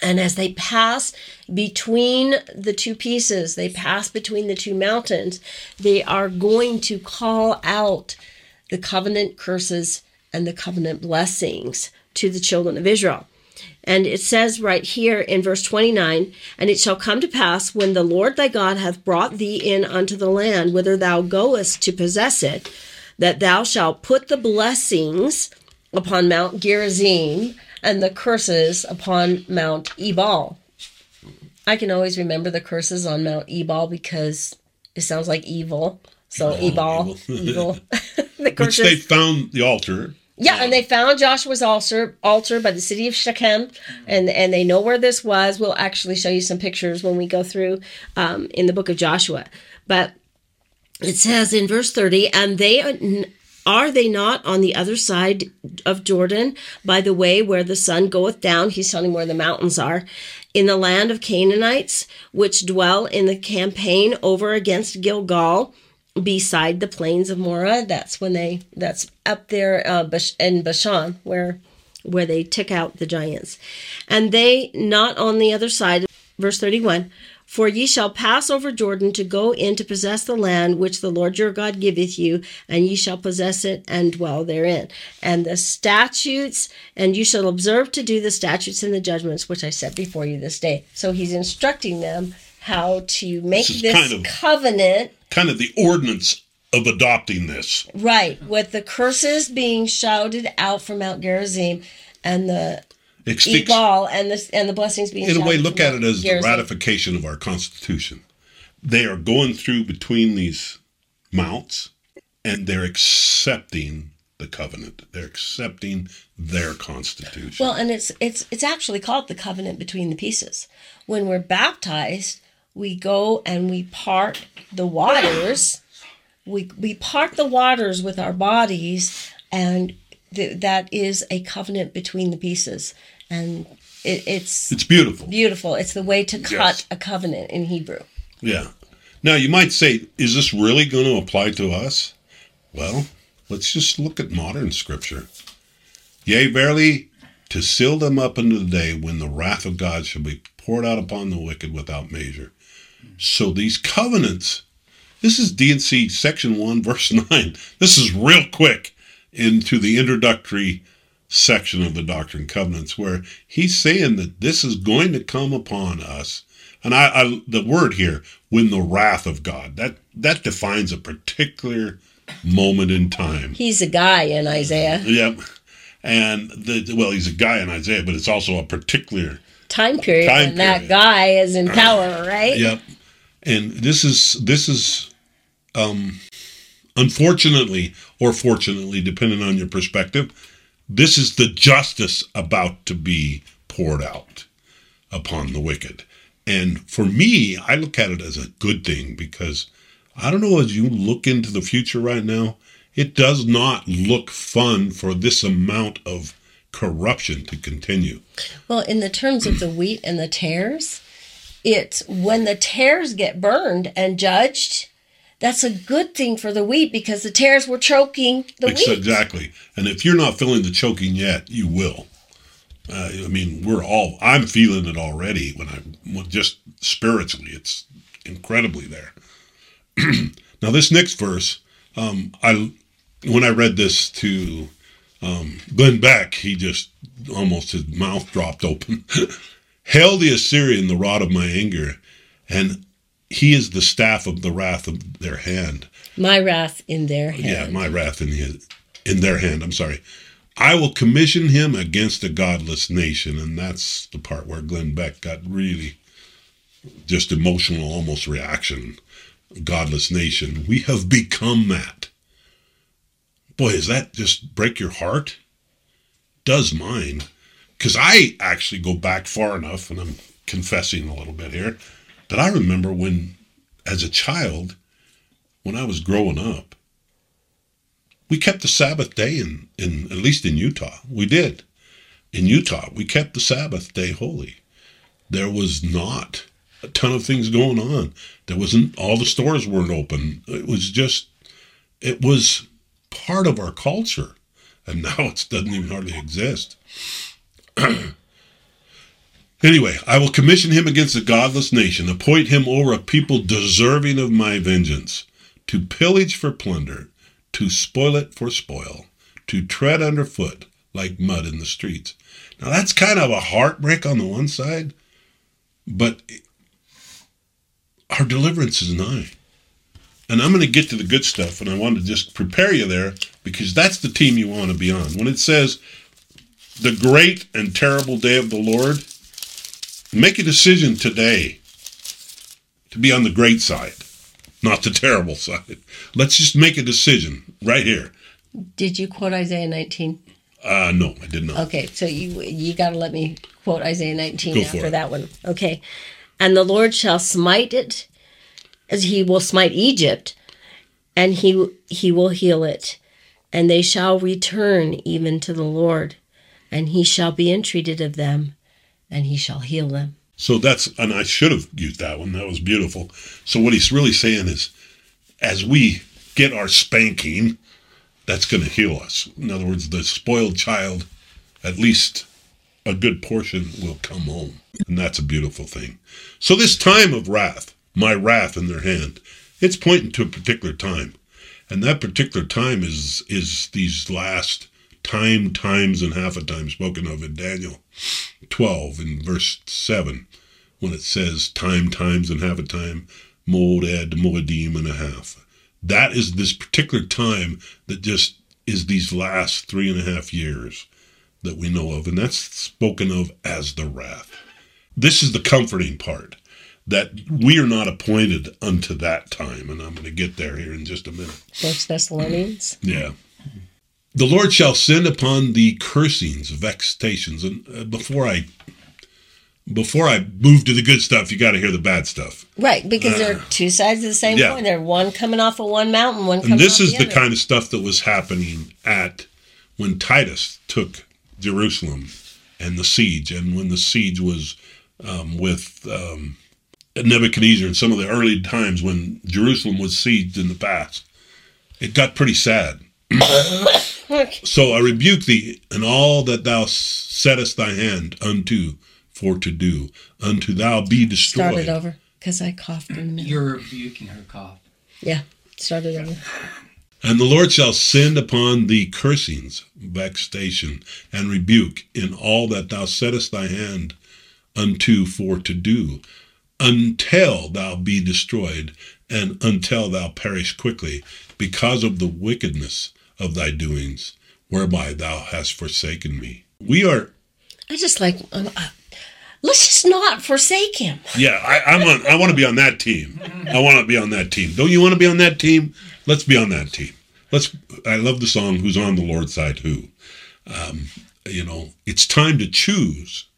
and as they pass between the two pieces, they pass between the two mountains, they are going to call out the covenant curses and the covenant blessings to the children of Israel. And it says right here in verse twenty-nine, and it shall come to pass, when the Lord thy God hath brought thee in unto the land, whither thou goest to possess it, that thou shalt put the blessings upon Mount Gerizim and the curses upon Mount Ebal. I can always remember the curses on Mount Ebal because it sounds like evil. So Ebal, evil. evil. The Which they found the altar. Yeah, yeah, and they found Joshua's altar altar by the city of Shechem, and, and they know where this was. We'll actually show you some pictures when we go through um, in the book of Joshua. But it says in verse thirty, and they are, are they not on the other side of Jordan by the way where the sun goeth down? He's telling where the mountains are. In the land of Canaanites, which dwell in the campaign over against Gilgal, beside the plains of Morah. That's when they, that's up there uh, in Bashan, where where they took out the giants. And they not on the other side, verse thirty-one, for ye shall pass over Jordan to go in to possess the land which the Lord your God giveth you, and ye shall possess it and dwell therein. And the statutes, and you shall observe to do the statutes and the judgments which I set before you this day. So he's instructing them how to make this, this kind of, covenant. Kind of the ordinance of adopting this. Right, with the curses being shouted out from Mount Gerizim and the Extinct, Ebal and the, and the blessings being in shouted out. In a way, look at it as Gerizim. The ratification of our Constitution. They are going through between these mounts, and they're accepting the covenant. They're accepting their Constitution. Well, and it's it's it's actually called the covenant between the pieces. When we're baptized, we go and we part the waters. We we part the waters with our bodies, and th- that is a covenant between the pieces. And it, it's it's beautiful. Beautiful. It's the way to cut yes. a covenant in Hebrew. Yeah. Now you might say, is this really going to apply to us? Well, let's just look at modern scripture. Yea, verily, to seal them up unto the day when the wrath of God shall be poured out upon the wicked without measure. So these covenants, this is D and C section one, verse nine. This is real quick into the introductory section of the Doctrine and Covenants, where he's saying that this is going to come upon us. And I, I the word here, when the wrath of God, that, that defines a particular moment in time. He's a guy in Isaiah. Yep. And, the well, he's a guy in Isaiah, but it's also a particular time period, time and period. That guy is in power, right? Yep. And this is this is um unfortunately or fortunately, depending on your perspective, this is the justice about to be poured out upon the wicked. And for me, I look at it as a good thing, because I don't know, as you look into the future right now, it does not look fun for this amount of corruption to continue. Well, in the terms of the wheat and the tares, it's when the tares get burned and judged, that's a good thing for the wheat, because the tares were choking the it's wheat. Exactly. And if you're not feeling the choking yet, you will. Uh, I mean, we're all, I'm feeling it already when I'm just spiritually, it's incredibly there. Now this next verse, um, I, when I read this to Um, Glenn Beck, he just almost his mouth dropped open. Hail the Assyrian, the rod of my anger, and he is the staff of the wrath of their hand. My wrath in their hand. Yeah, my wrath in his, in their hand. I'm sorry. I will commission him against a godless nation, and that's the part where Glenn Beck got really just emotional, almost reaction. Godless nation. We have become that. Boy, does that just break your heart? Does mine. Because I actually go back far enough, and I'm confessing a little bit here, that I remember when, as a child, when I was growing up, we kept the Sabbath day, in, in at least in Utah. We did. In Utah, we kept the Sabbath day holy. There was not a ton of things going on. There wasn't, all the stores weren't open. It was just, it was part of our culture, and now it doesn't even hardly exist. Anyway, I will commission him against a godless nation, appoint him over a people deserving of my vengeance, to pillage for plunder, to spoil it for spoil, to tread underfoot like mud in the streets. Now that's kind of a heartbreak on the one side, but our deliverance is nigh. And I'm going to get to the good stuff, and I want to just prepare you there, because that's the team you want to be on. When it says, the great and terrible day of the Lord, make a decision today to be on the great side. not the terrible side. Let's just make a decision right here. Did you quote Isaiah nineteen? Uh, no, I did not. Okay, so you you got to let me quote Isaiah nineteen Go after that one. Okay. And the Lord shall smite it, as he will smite Egypt, and he he will heal it. And they shall return even to the Lord, and he shall be entreated of them, and he shall heal them. So that's, and I should have used that one. That was beautiful. So what he's really saying is, as we get our spanking, that's going to heal us. In other words, the spoiled child, at least a good portion, will come home. And that's a beautiful thing. So this time of wrath, my wrath in their hand, it's pointing to a particular time. And that particular time is is these last time, times, and half a time spoken of in Daniel twelve in verse seven, when it says time, times, and half a time, moed, moadim, and a half. That is this particular time that just is these last three and a half years that we know of. And that's spoken of as the wrath. This is the comforting part, that we are not appointed unto that time. And I'm going to get there here in just a minute. First Thessalonians? Yeah. The Lord shall send upon thee cursings, vexations. And before I before I move to the good stuff, you got to hear the bad stuff. Right, because uh, there are two sides of the same yeah. coin. They're one coming off of one mountain, one coming off the other. And this is the, the kind of stuff that was happening at when Titus took Jerusalem and the siege, and when the siege was um, with... Um, Nebuchadnezzar in some of the early times when Jerusalem was sieged in the past. It got pretty sad. So I rebuke thee in all that thou settest thy hand unto for to do, unto thou be destroyed. Start it over, because I coughed in the middle. You're rebuking her cough. Yeah, start it over. And the Lord shall send upon thee cursings, vexation, and rebuke in all that thou settest thy hand unto for to do, until thou be destroyed, and until thou perish quickly, because of the wickedness of thy doings, whereby thou hast forsaken me. We are... I just like... Um, uh, let's just not forsake him. Yeah, I, I'm on, I want to be on that team. I want to be on that team. Don't you want to be on that team? Let's be on that team. Let's. I love the song, Who's on the Lord's Side Who? Um, you know, it's time to choose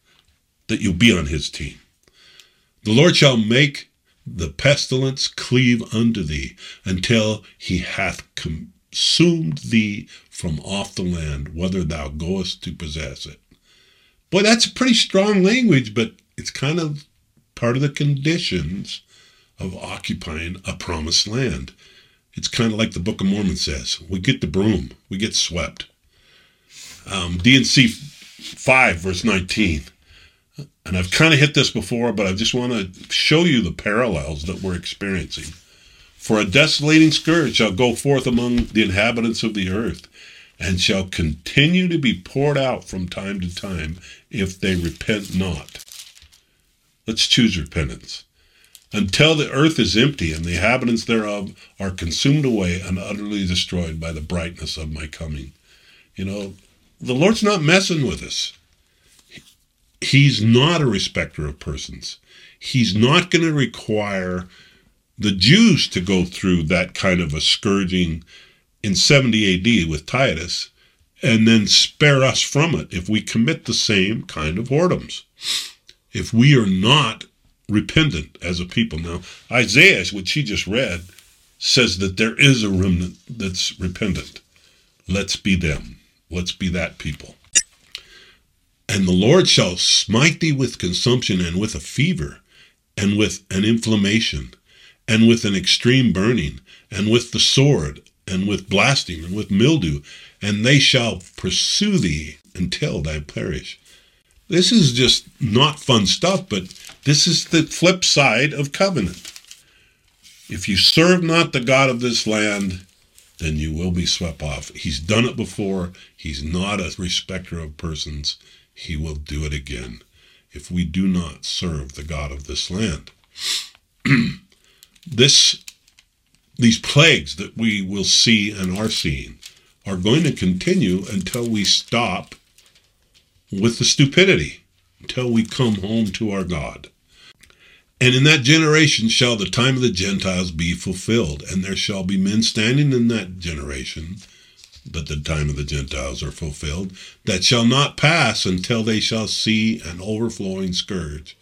that you'll be on his team. The Lord shall make the pestilence cleave unto thee, until he hath consumed thee from off the land, whether thou goest to possess it. Boy, that's pretty strong language, but it's kind of part of the conditions of occupying a promised land. It's kind of like the Book of Mormon says, we get the broom, we get swept. Um, D and C five, verse nineteen. And I've kind of hit this before, but I just want to show you the parallels that we're experiencing. For a desolating scourge shall go forth among the inhabitants of the earth, and shall continue to be poured out from time to time, if they repent not. Let's choose repentance. Until the earth is empty, and the inhabitants thereof are consumed away and utterly destroyed by the brightness of my coming. You know, the Lord's not messing with us. He's not a respecter of persons. He's not going to require the Jews to go through that kind of a scourging in seventy A D with Titus, and then spare us from it if we commit the same kind of whoredoms, if we are not repentant as a people. Now, Isaiah, which he just read, says that there is a remnant that's repentant. Let's be them. Let's be that people. And the Lord shall smite thee with consumption, and with a fever, and with an inflammation, and with an extreme burning, and with the sword, and with blasting, and with mildew, and they shall pursue thee until thou perish. This is just not fun stuff, but this is the flip side of covenant. If you serve not the God of this land, then you will be swept off. He's done it before. He's not a respecter of persons. He will do it again if we do not serve the God of this land. This, these plagues that we will see and are seeing are going to continue until we stop with the stupidity, until we come home to our God. And in that generation shall the time of the Gentiles be fulfilled, and there shall be men standing in that generation, that the time of the Gentiles are fulfilled, that shall not pass until they shall see an overflowing scourge,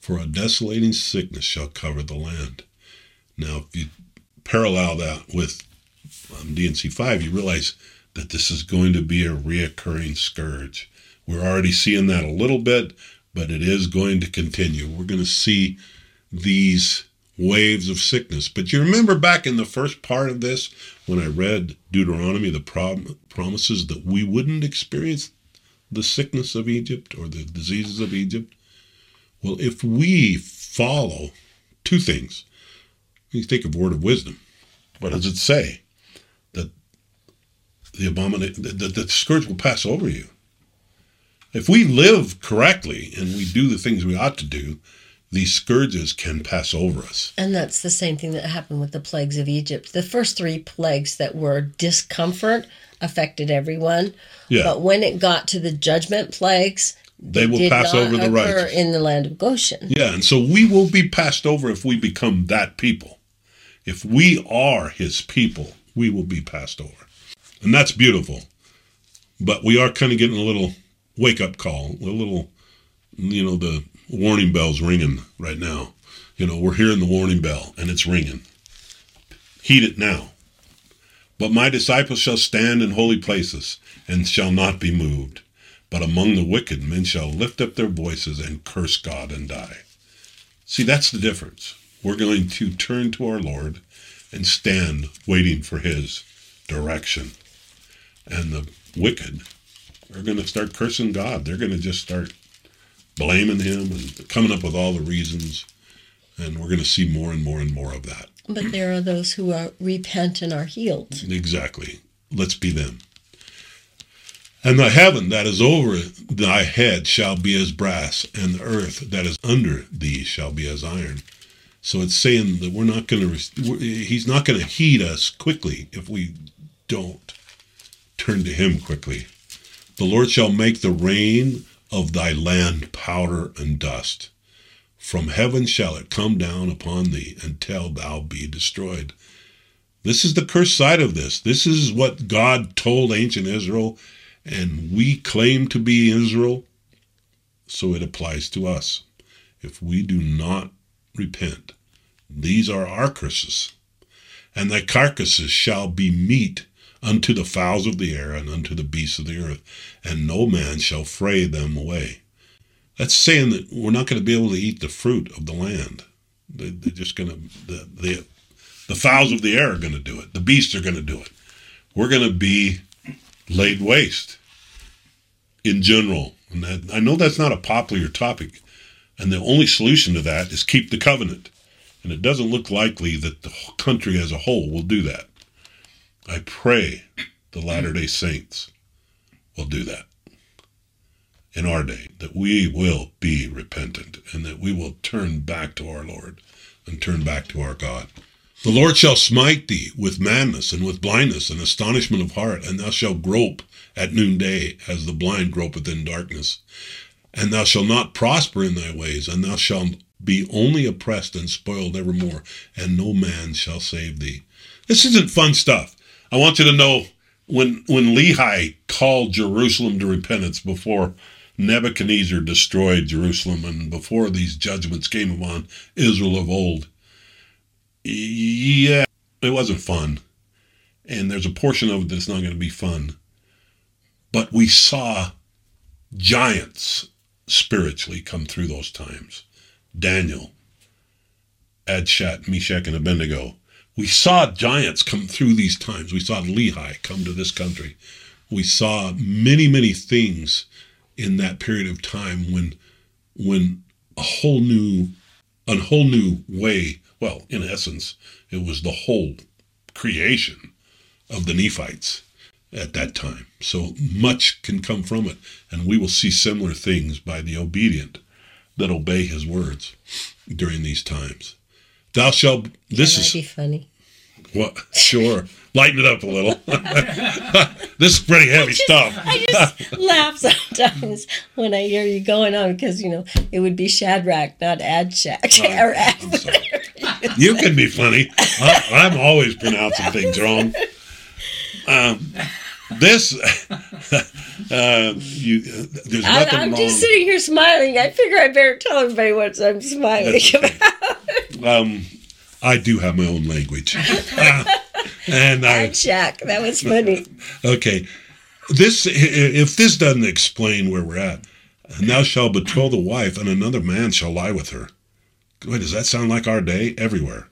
for a desolating sickness shall cover the land. Now, if you parallel that with um, D and C five, you realize that this is going to be a reoccurring scourge. We're already seeing that a little bit, but it is going to continue. We're going to see these waves of sickness. But you remember back in the first part of this, when I read Deuteronomy, the prom- promises that we wouldn't experience the sickness of Egypt or the diseases of Egypt? Well, if we follow two things, you think of Word of Wisdom. What does it say? That the abomination, that the scourge will pass over you. If we live correctly and we do the things we ought to do, these scourges can pass over us. And that's the same thing that happened with the plagues of Egypt. The first three plagues that were discomfort affected everyone. Yeah. But when it got to the judgment plagues, they will pass over the righteous in the land of Goshen. Yeah, and so we will be passed over if we become that people. If we are his people, we will be passed over. And that's beautiful. But we are kind of getting a little wake-up call, a little, you know, the warning bell's ringing right now. You know, we're hearing the warning bell, and it's ringing. Heed it now. But my disciples shall stand in holy places and shall not be moved. But among the wicked, men shall lift up their voices and curse God and die. See, that's the difference. We're going to turn to our Lord and stand waiting for his direction. And the wicked are going to start cursing God. They're going to just start blaming him and coming up with all the reasons. And we're going to see more and more and more of that. But there are those who are repent and are healed. Exactly. Let's be them. And the heaven that is over thy head shall be as brass, and the earth that is under thee shall be as iron. So it's saying that we're not going to, he's not going to heed us quickly if we don't turn to him quickly. The Lord shall make the rain of thy land powder and dust. From heaven shall it come down upon thee until thou be destroyed. This is the cursed side of this. This is what God told ancient Israel. And we claim to be Israel, so it applies to us. If we do not repent, these are our curses. And thy carcasses shall be meat unto the fowls of the air and unto the beasts of the earth, and no man shall fray them away. That's saying that we're not going to be able to eat the fruit of the land. They're just going to, the, the, the fowls of the air are going to do it. The beasts are going to do it. We're going to be laid waste in general. And that, I know that's not a popular topic, and the only solution to that is keep the covenant. And it doesn't look likely that the country as a whole will do that. I pray the Latter-day Saints will do that in our day, that we will be repentant and that we will turn back to our Lord and turn back to our God. The Lord shall smite thee with madness and with blindness and astonishment of heart, and thou shalt grope at noonday as the blind gropeth in darkness. And thou shalt not prosper in thy ways, and thou shalt be only oppressed and spoiled evermore, and no man shall save thee. This isn't fun stuff. I want you to know when, when Lehi called Jerusalem to repentance before Nebuchadnezzar destroyed Jerusalem and before these judgments came upon Israel of old, yeah, it wasn't fun. And there's a portion of it that's not going to be fun. But we saw giants spiritually come through those times. Daniel, Adshad, Meshach, and Abednego. We saw giants come through these times. We saw Lehi come to this country. We saw many, many things in that period of time when, when a whole new, a whole new way. Well, in essence, it was the whole creation of the Nephites at that time. So much can come from it, and we will see similar things by the obedient that obey his words during these times. Thou shalt... This is funny. Well, sure. Lighten it up a little. This is pretty heavy I just, stuff. I just laugh sometimes when I hear you going on because, you know, it would be Shadrach, not Adshach. Oh, or Ad- you can be funny. I, I'm always pronouncing things wrong. Um, this, uh, you, there's nothing I, I'm wrong. Just sitting here smiling. I figure I better tell everybody what I'm smiling about. Um, I do have my own language. Uh, and I, Jack, that was funny. Okay. This, if this doesn't explain where we're at, and thou shalt betroth a wife, and another man shall lie with her. Boy, does that sound like our day everywhere?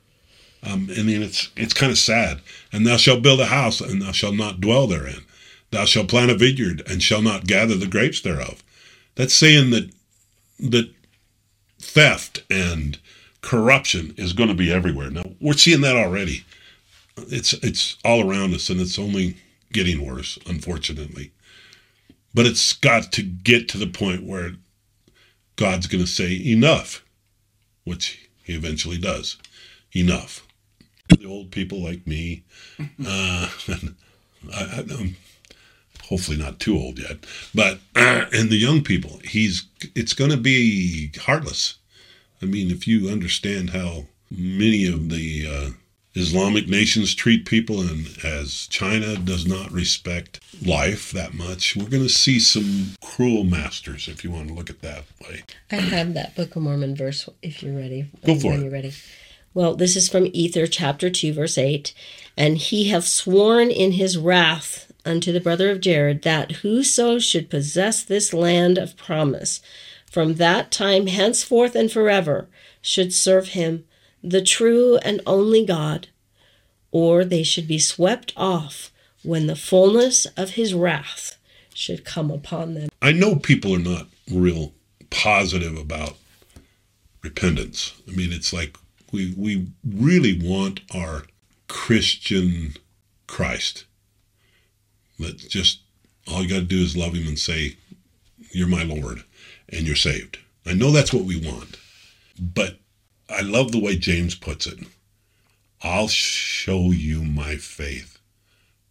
Um, I mean, it's it's kind of sad. And thou shalt build a house, and thou shalt not dwell therein. Thou shalt plant a vineyard, and shalt not gather the grapes thereof. That's saying that that theft and corruption is going to be everywhere. Now, we're seeing that already. It's it's all around us, and it's only getting worse, unfortunately. But it's got to get to the point where God's going to say, enough, which he eventually does. Enough. The old people like me, uh, and I, I'm hopefully not too old yet, but uh, and the young people, he's it's going to be heartless. I mean, if you understand how many of the uh, Islamic nations treat people, and as China does not respect life that much, we're going to see some cruel masters, if you want to look at that way. I have that Book of Mormon verse, if you're ready. Go for it. When you're ready. Well, this is from Ether, chapter two, verse eight. And he hath sworn in his wrath unto the brother of Jared that whoso should possess this land of promise, from that time henceforth and forever, should serve him, the true and only God, or they should be swept off when the fullness of his wrath should come upon them. I know people are not real positive about repentance. I mean, it's like, We we really want our Christian Christ. That just, all you got to do is love him and say, you're my Lord, and you're saved. I know that's what we want, but I love the way James puts it. I'll show you my faith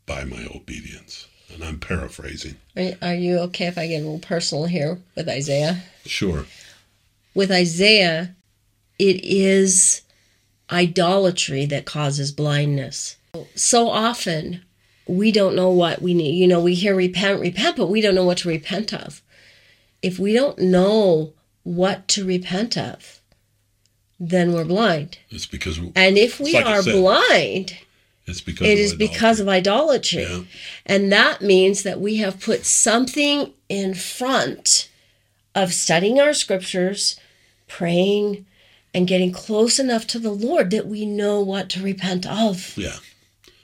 by my obedience. And I'm paraphrasing. Are, are you okay if I get a little personal here with Isaiah? Sure. With Isaiah, it is idolatry that causes blindness. So often, we don't know what we need. You know, we hear repent, repent, but we don't know what to repent of. If we don't know what to repent of, then we're blind. It's because, and if we like are said, blind, it's because it of is idolatry. because of idolatry, yeah. And that means that we have put something in front of studying our scriptures, praying, and getting close enough to the Lord that we know what to repent of. Yeah.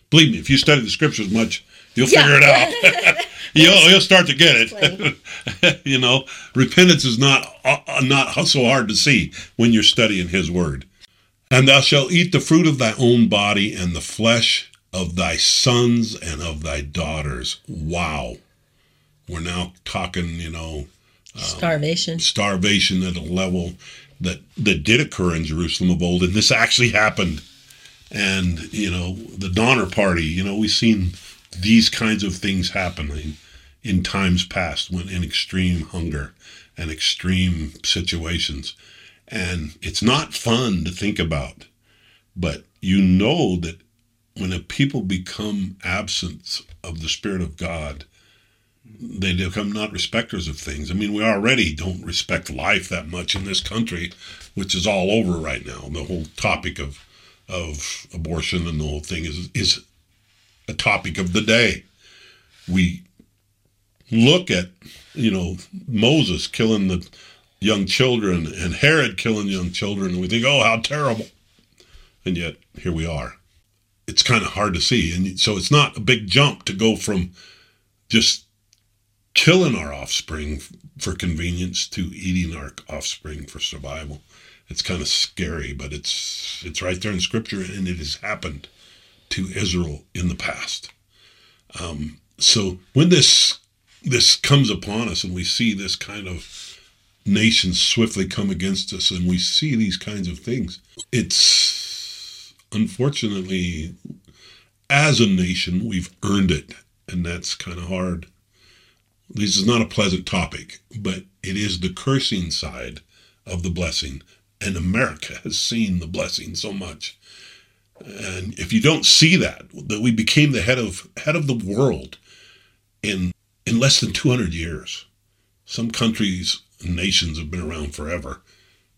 Believe me, if you study the scriptures much, you'll yeah. figure it out. you'll, you'll start to get it. You know, repentance is not uh, not so hard to see when you're studying his word. And thou shalt eat the fruit of thy own body and the flesh of thy sons and of thy daughters. Wow. We're now talking, you know. Um, starvation. Starvation at a level that that did occur in Jerusalem of old, and this actually happened. And, you know, the Donner Party, you know, we've seen these kinds of things happening in times past when in extreme hunger and extreme situations. And it's not fun to think about, but you know that when a people become absent of the Spirit of God, they become not respecters of things. I mean, we already don't respect life that much in this country, which is all over right now. The whole topic of of abortion and the whole thing is is a topic of the day. We look at, you know, Moses killing the young children and Herod killing young children, and we think, oh, how terrible. And yet, here we are. It's kind of hard to see. And so it's not a big jump to go from just killing our offspring for convenience to eating our offspring for survival. It's kind of scary, but it's it's right there in Scripture, and it has happened to Israel in the past. Um, so when this this comes upon us and we see this kind of nation swiftly come against us and we see these kinds of things, it's unfortunately as a nation, we've earned it, and that's kind of hard. This is not a pleasant topic, but it is the cursing side of the blessing, and America has seen the blessing so much. And if you don't see that, that we became the head of head of the world in in less than two hundred years. Some countries and nations have been around forever,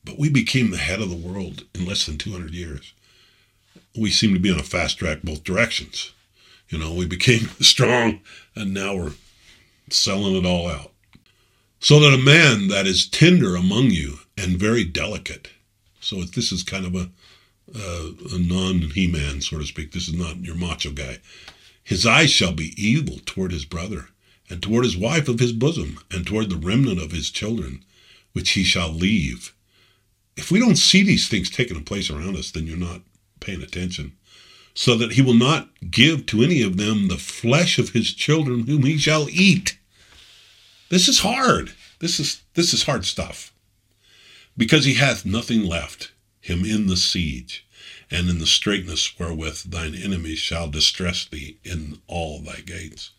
but we became the head of the world in less than two hundred years. We seem to be on a fast track both directions. You know, we became strong, and now we're selling it all out. So that a man that is tender among you and very delicate. So this is kind of a, a, a non-He-Man, so to speak. This is not your macho guy. His eyes shall be evil toward his brother, and toward his wife of his bosom, and toward the remnant of his children, which he shall leave. If we don't see these things taking place around us, then you're not paying attention. So that he will not give to any of them the flesh of his children whom he shall eat. This is hard. This is this is hard stuff. Because he hath nothing left him in the siege, and in the straitness wherewith thine enemies shall distress thee in all thy gates.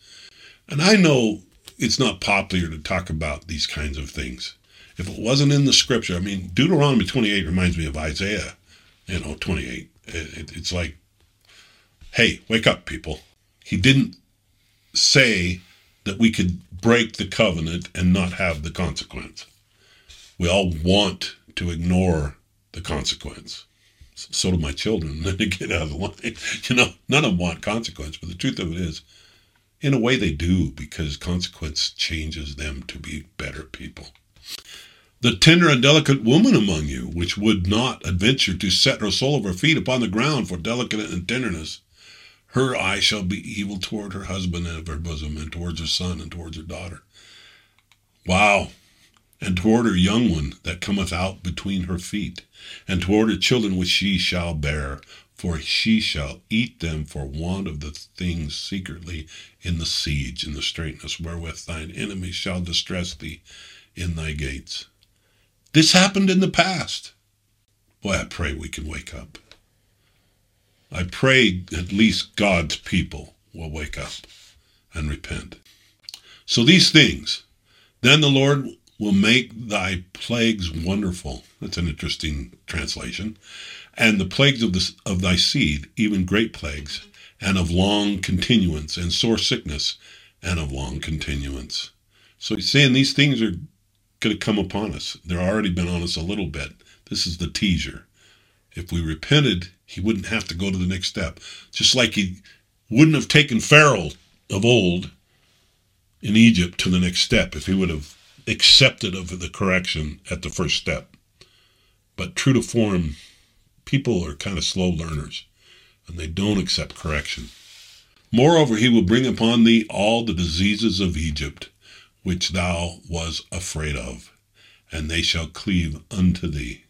And I know it's not popular to talk about these kinds of things. If it wasn't in the scripture, I mean, Deuteronomy twenty-eight reminds me of Isaiah, you know, twenty-eight. It, it's like, hey, wake up, people. He didn't say that we could break the covenant and not have the consequence. We all want to ignore the consequence. So do my children. Then they get out of the line. You know, none of them want consequence, but the truth of it is, in a way they do, because consequence changes them to be better people. The tender and delicate woman among you, which would not adventure to set her sole of her feet upon the ground for delicate and tenderness, her eye shall be evil toward her husband and of her bosom, and towards her son, and towards her daughter. Wow! And toward her young one that cometh out between her feet, and toward her children which she shall bear, for she shall eat them for want of the things secretly in the siege, in the straitness wherewith thine enemies shall distress thee in thy gates. This happened in the past. Boy, I pray we can wake up. I pray at least God's people will wake up and repent. So these things, then the Lord will make thy plagues wonderful. That's an interesting translation. And the plagues of, the, of thy seed, even great plagues, and of long continuance, and sore sickness, and of long continuance. So he's saying these things are going to come upon us. They're already been on us a little bit. This is the teaser. If we repented, he wouldn't have to go to the next step. Just like he wouldn't have taken Farrell of old in Egypt to the next step if he would have accepted of the correction at the first step. But true to form, people are kind of slow learners, and they don't accept correction. Moreover, he will bring upon thee all the diseases of Egypt, which thou was afraid of, and they shall cleave unto thee.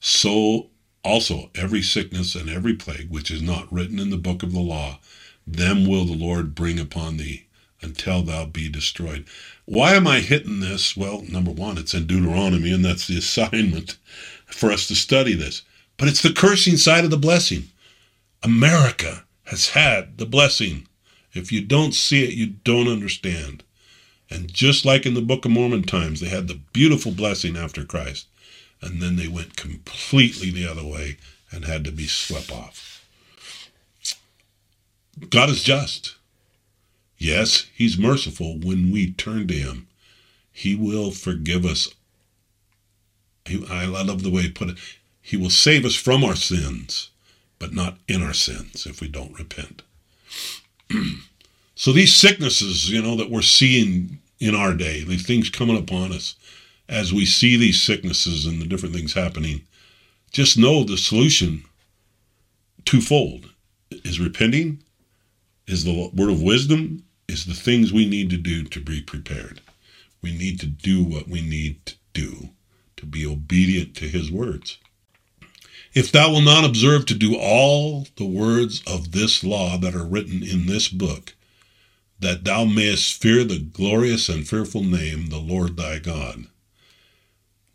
So also every sickness and every plague which is not written in the book of the law, them will the Lord bring upon thee, until thou be destroyed. Why am I hitting this? Well, number one, it's in Deuteronomy, and that's the assignment for us to study this. But it's the cursing side of the blessing. America has had the blessing. If you don't see it, you don't understand. And just like in the Book of Mormon times, they had the beautiful blessing after Christ, and then they went completely the other way and had to be swept off. God is just. Yes, he's merciful when we turn to him. He will forgive us. He, I love the way he put it. He will save us from our sins, but not in our sins if we don't repent. So these sicknesses, you know, that we're seeing in our day, these things coming upon us, as we see these sicknesses and the different things happening, just know the solution twofold is repenting, is the word of wisdom, is the things we need to do to be prepared. We need to do what we need to do to be obedient to his words. If thou wilt not observe to do all the words of this law that are written in this book, that thou mayest fear the glorious and fearful name, the Lord thy God.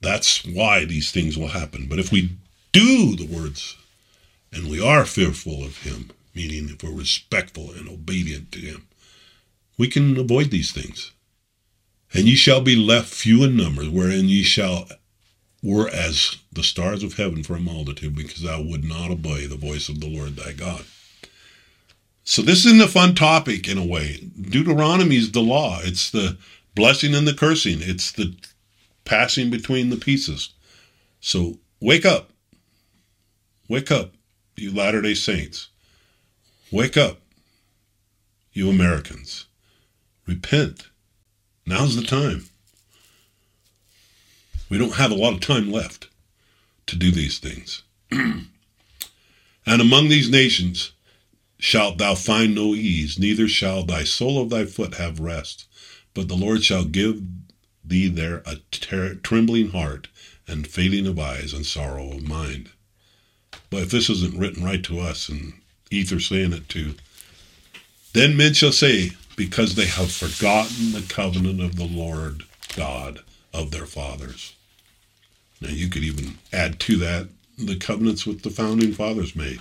That's why these things will happen. But if we do the words, and we are fearful of him, meaning if we're respectful and obedient to him, we can avoid these things. And ye shall be left few in numbers, wherein ye shall were as the stars of heaven for a multitude, because thou would not obey the voice of the Lord thy God. So this isn't a fun topic in a way. Deuteronomy is the law. It's the blessing and the cursing. It's the passing between the pieces. So wake up. Wake up, you Latter-day Saints. Wake up, you Americans. Repent. Now's the time. We don't have a lot of time left to do these things. And among these nations shalt thou find no ease, neither shall thy sole of thy foot have rest. But the Lord shall give thee there a ter- trembling heart, and fading of eyes, and sorrow of mind. But if this isn't written right to us, and Ether saying it too, then men shall say, because they have forgotten the covenant of the Lord God of their fathers. Now you could even add to that the covenants which the founding fathers made,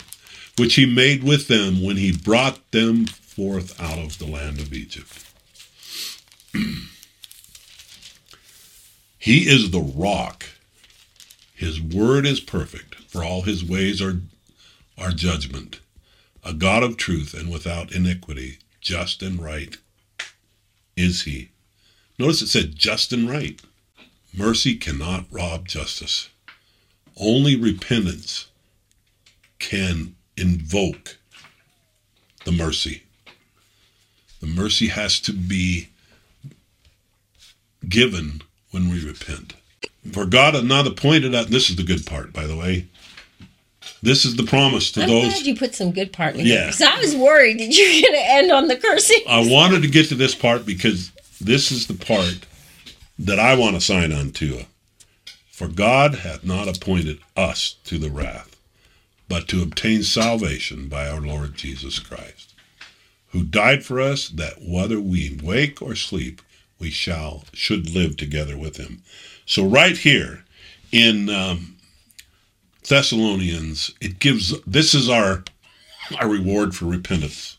which he made with them when he brought them forth out of the land of Egypt. He is the rock. His word is perfect, for all his ways are, are judgment. A God of truth and without iniquity, just and right is he. Notice it said just and right. Mercy cannot rob justice. Only repentance can invoke the mercy. The mercy has to be given when we repent. For God hath not appointed us, this is the good part, by the way. This is the promise to I'm those. I'm glad you put some good part in yeah. Because I was worried that you were going to end on the cursing. I wanted to get to this part because this is the part that I want to sign on to. For God hath not appointed us to the wrath, but to obtain salvation by our Lord Jesus Christ, who died for us, that whether we wake or sleep, we shall should live together with him. So right here in um, Thessalonians, it gives this is our our reward for repentance.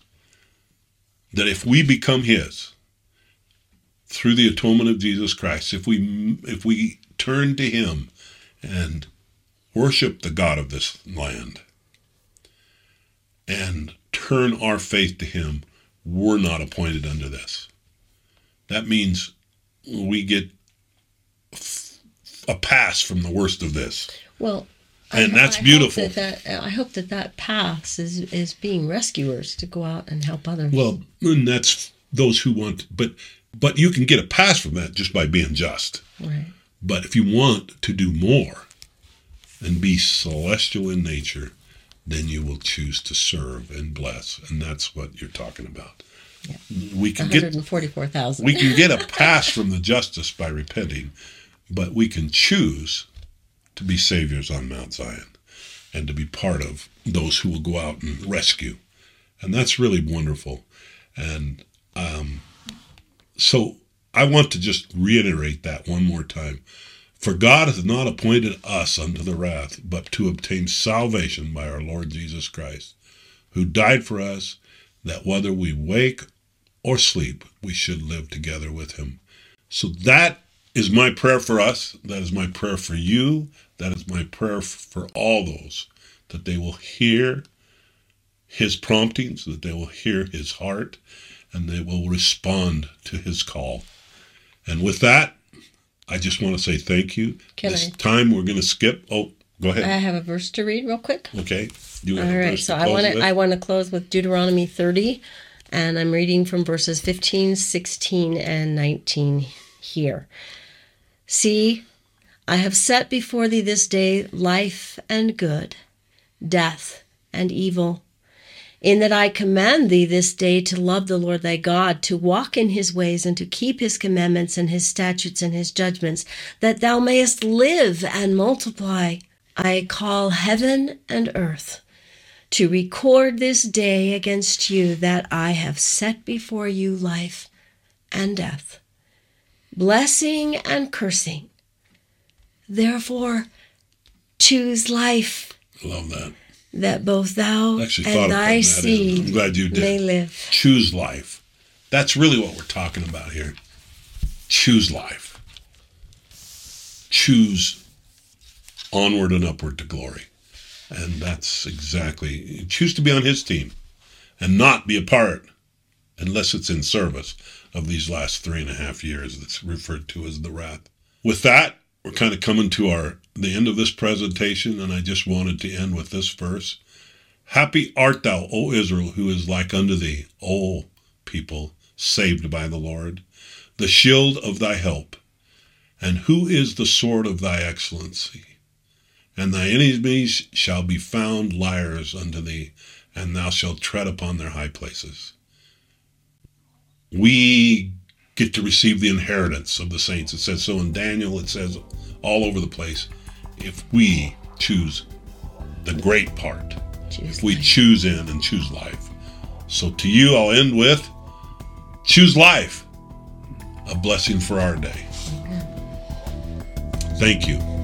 That if we become his through the atonement of Jesus Christ, if we if we turn to him and worship the God of this land and turn our faith to him, we're not appointed unto this. That means we get a pass from the worst of this. Well, and I, that's I beautiful. Hope that that, I hope that that pass is, is being rescuers to go out and help others. Well, and that's those who want, but but you can get a pass from that just by being just. Right. But if you want to do more and be celestial in nature, then you will choose to serve and bless. And that's what you're talking about. Yeah. We can get one hundred forty-four thousand. We can get a pass from the justice by repenting, but we can choose to be saviors on Mount Zion and to be part of those who will go out and rescue. And that's really wonderful. And um, so I want to just reiterate that one more time. For God hath not appointed us unto the wrath, but to obtain salvation by our Lord Jesus Christ, who died for us, that whether we wake or sleep, we should live together with him. So that is my prayer for us. That is my prayer for you. That is my prayer for all those, that they will hear his promptings, that they will hear his heart, and they will respond to his call. And with that, I just want to say thank you. Can this I? time we're going to skip. Oh, go ahead. I have a verse to read real quick. Okay. Do you All right. So I want to I want to close with Deuteronomy thirty, and I'm reading from verses fifteen, sixteen, and nineteen here. See, I have set before thee this day life and good, death and evil, in that I command thee this day to love the Lord thy God, to walk in his ways, and to keep his commandments and his statutes and his judgments, that thou mayest live and multiply. I call heaven and earth to record this day against you, that I have set before you life and death, blessing and cursing. Therefore, choose life. Love that. that both thou and thy seed I'm glad you did. may live. Choose life. That's really what we're talking about here. Choose life. Choose onward and upward to glory. And that's exactly, choose to be on his team and not be a part, unless it's in service, of these last three and a half years that's referred to as the wrath. With that, we're kind of coming to our the end of this presentation, and I just wanted to end with this verse. Happy art thou, O Israel, who is like unto thee, O people, saved by the Lord, the shield of thy help, and who is the sword of thy excellency. And thy enemies shall be found liars unto thee, and thou shalt tread upon their high places. We get to receive the inheritance of the saints. It says so in Daniel. It says all over the place. If we choose the great part, choose if we life. choose in and choose life. So to you, I'll end with, choose life, a blessing for our day. Thank you.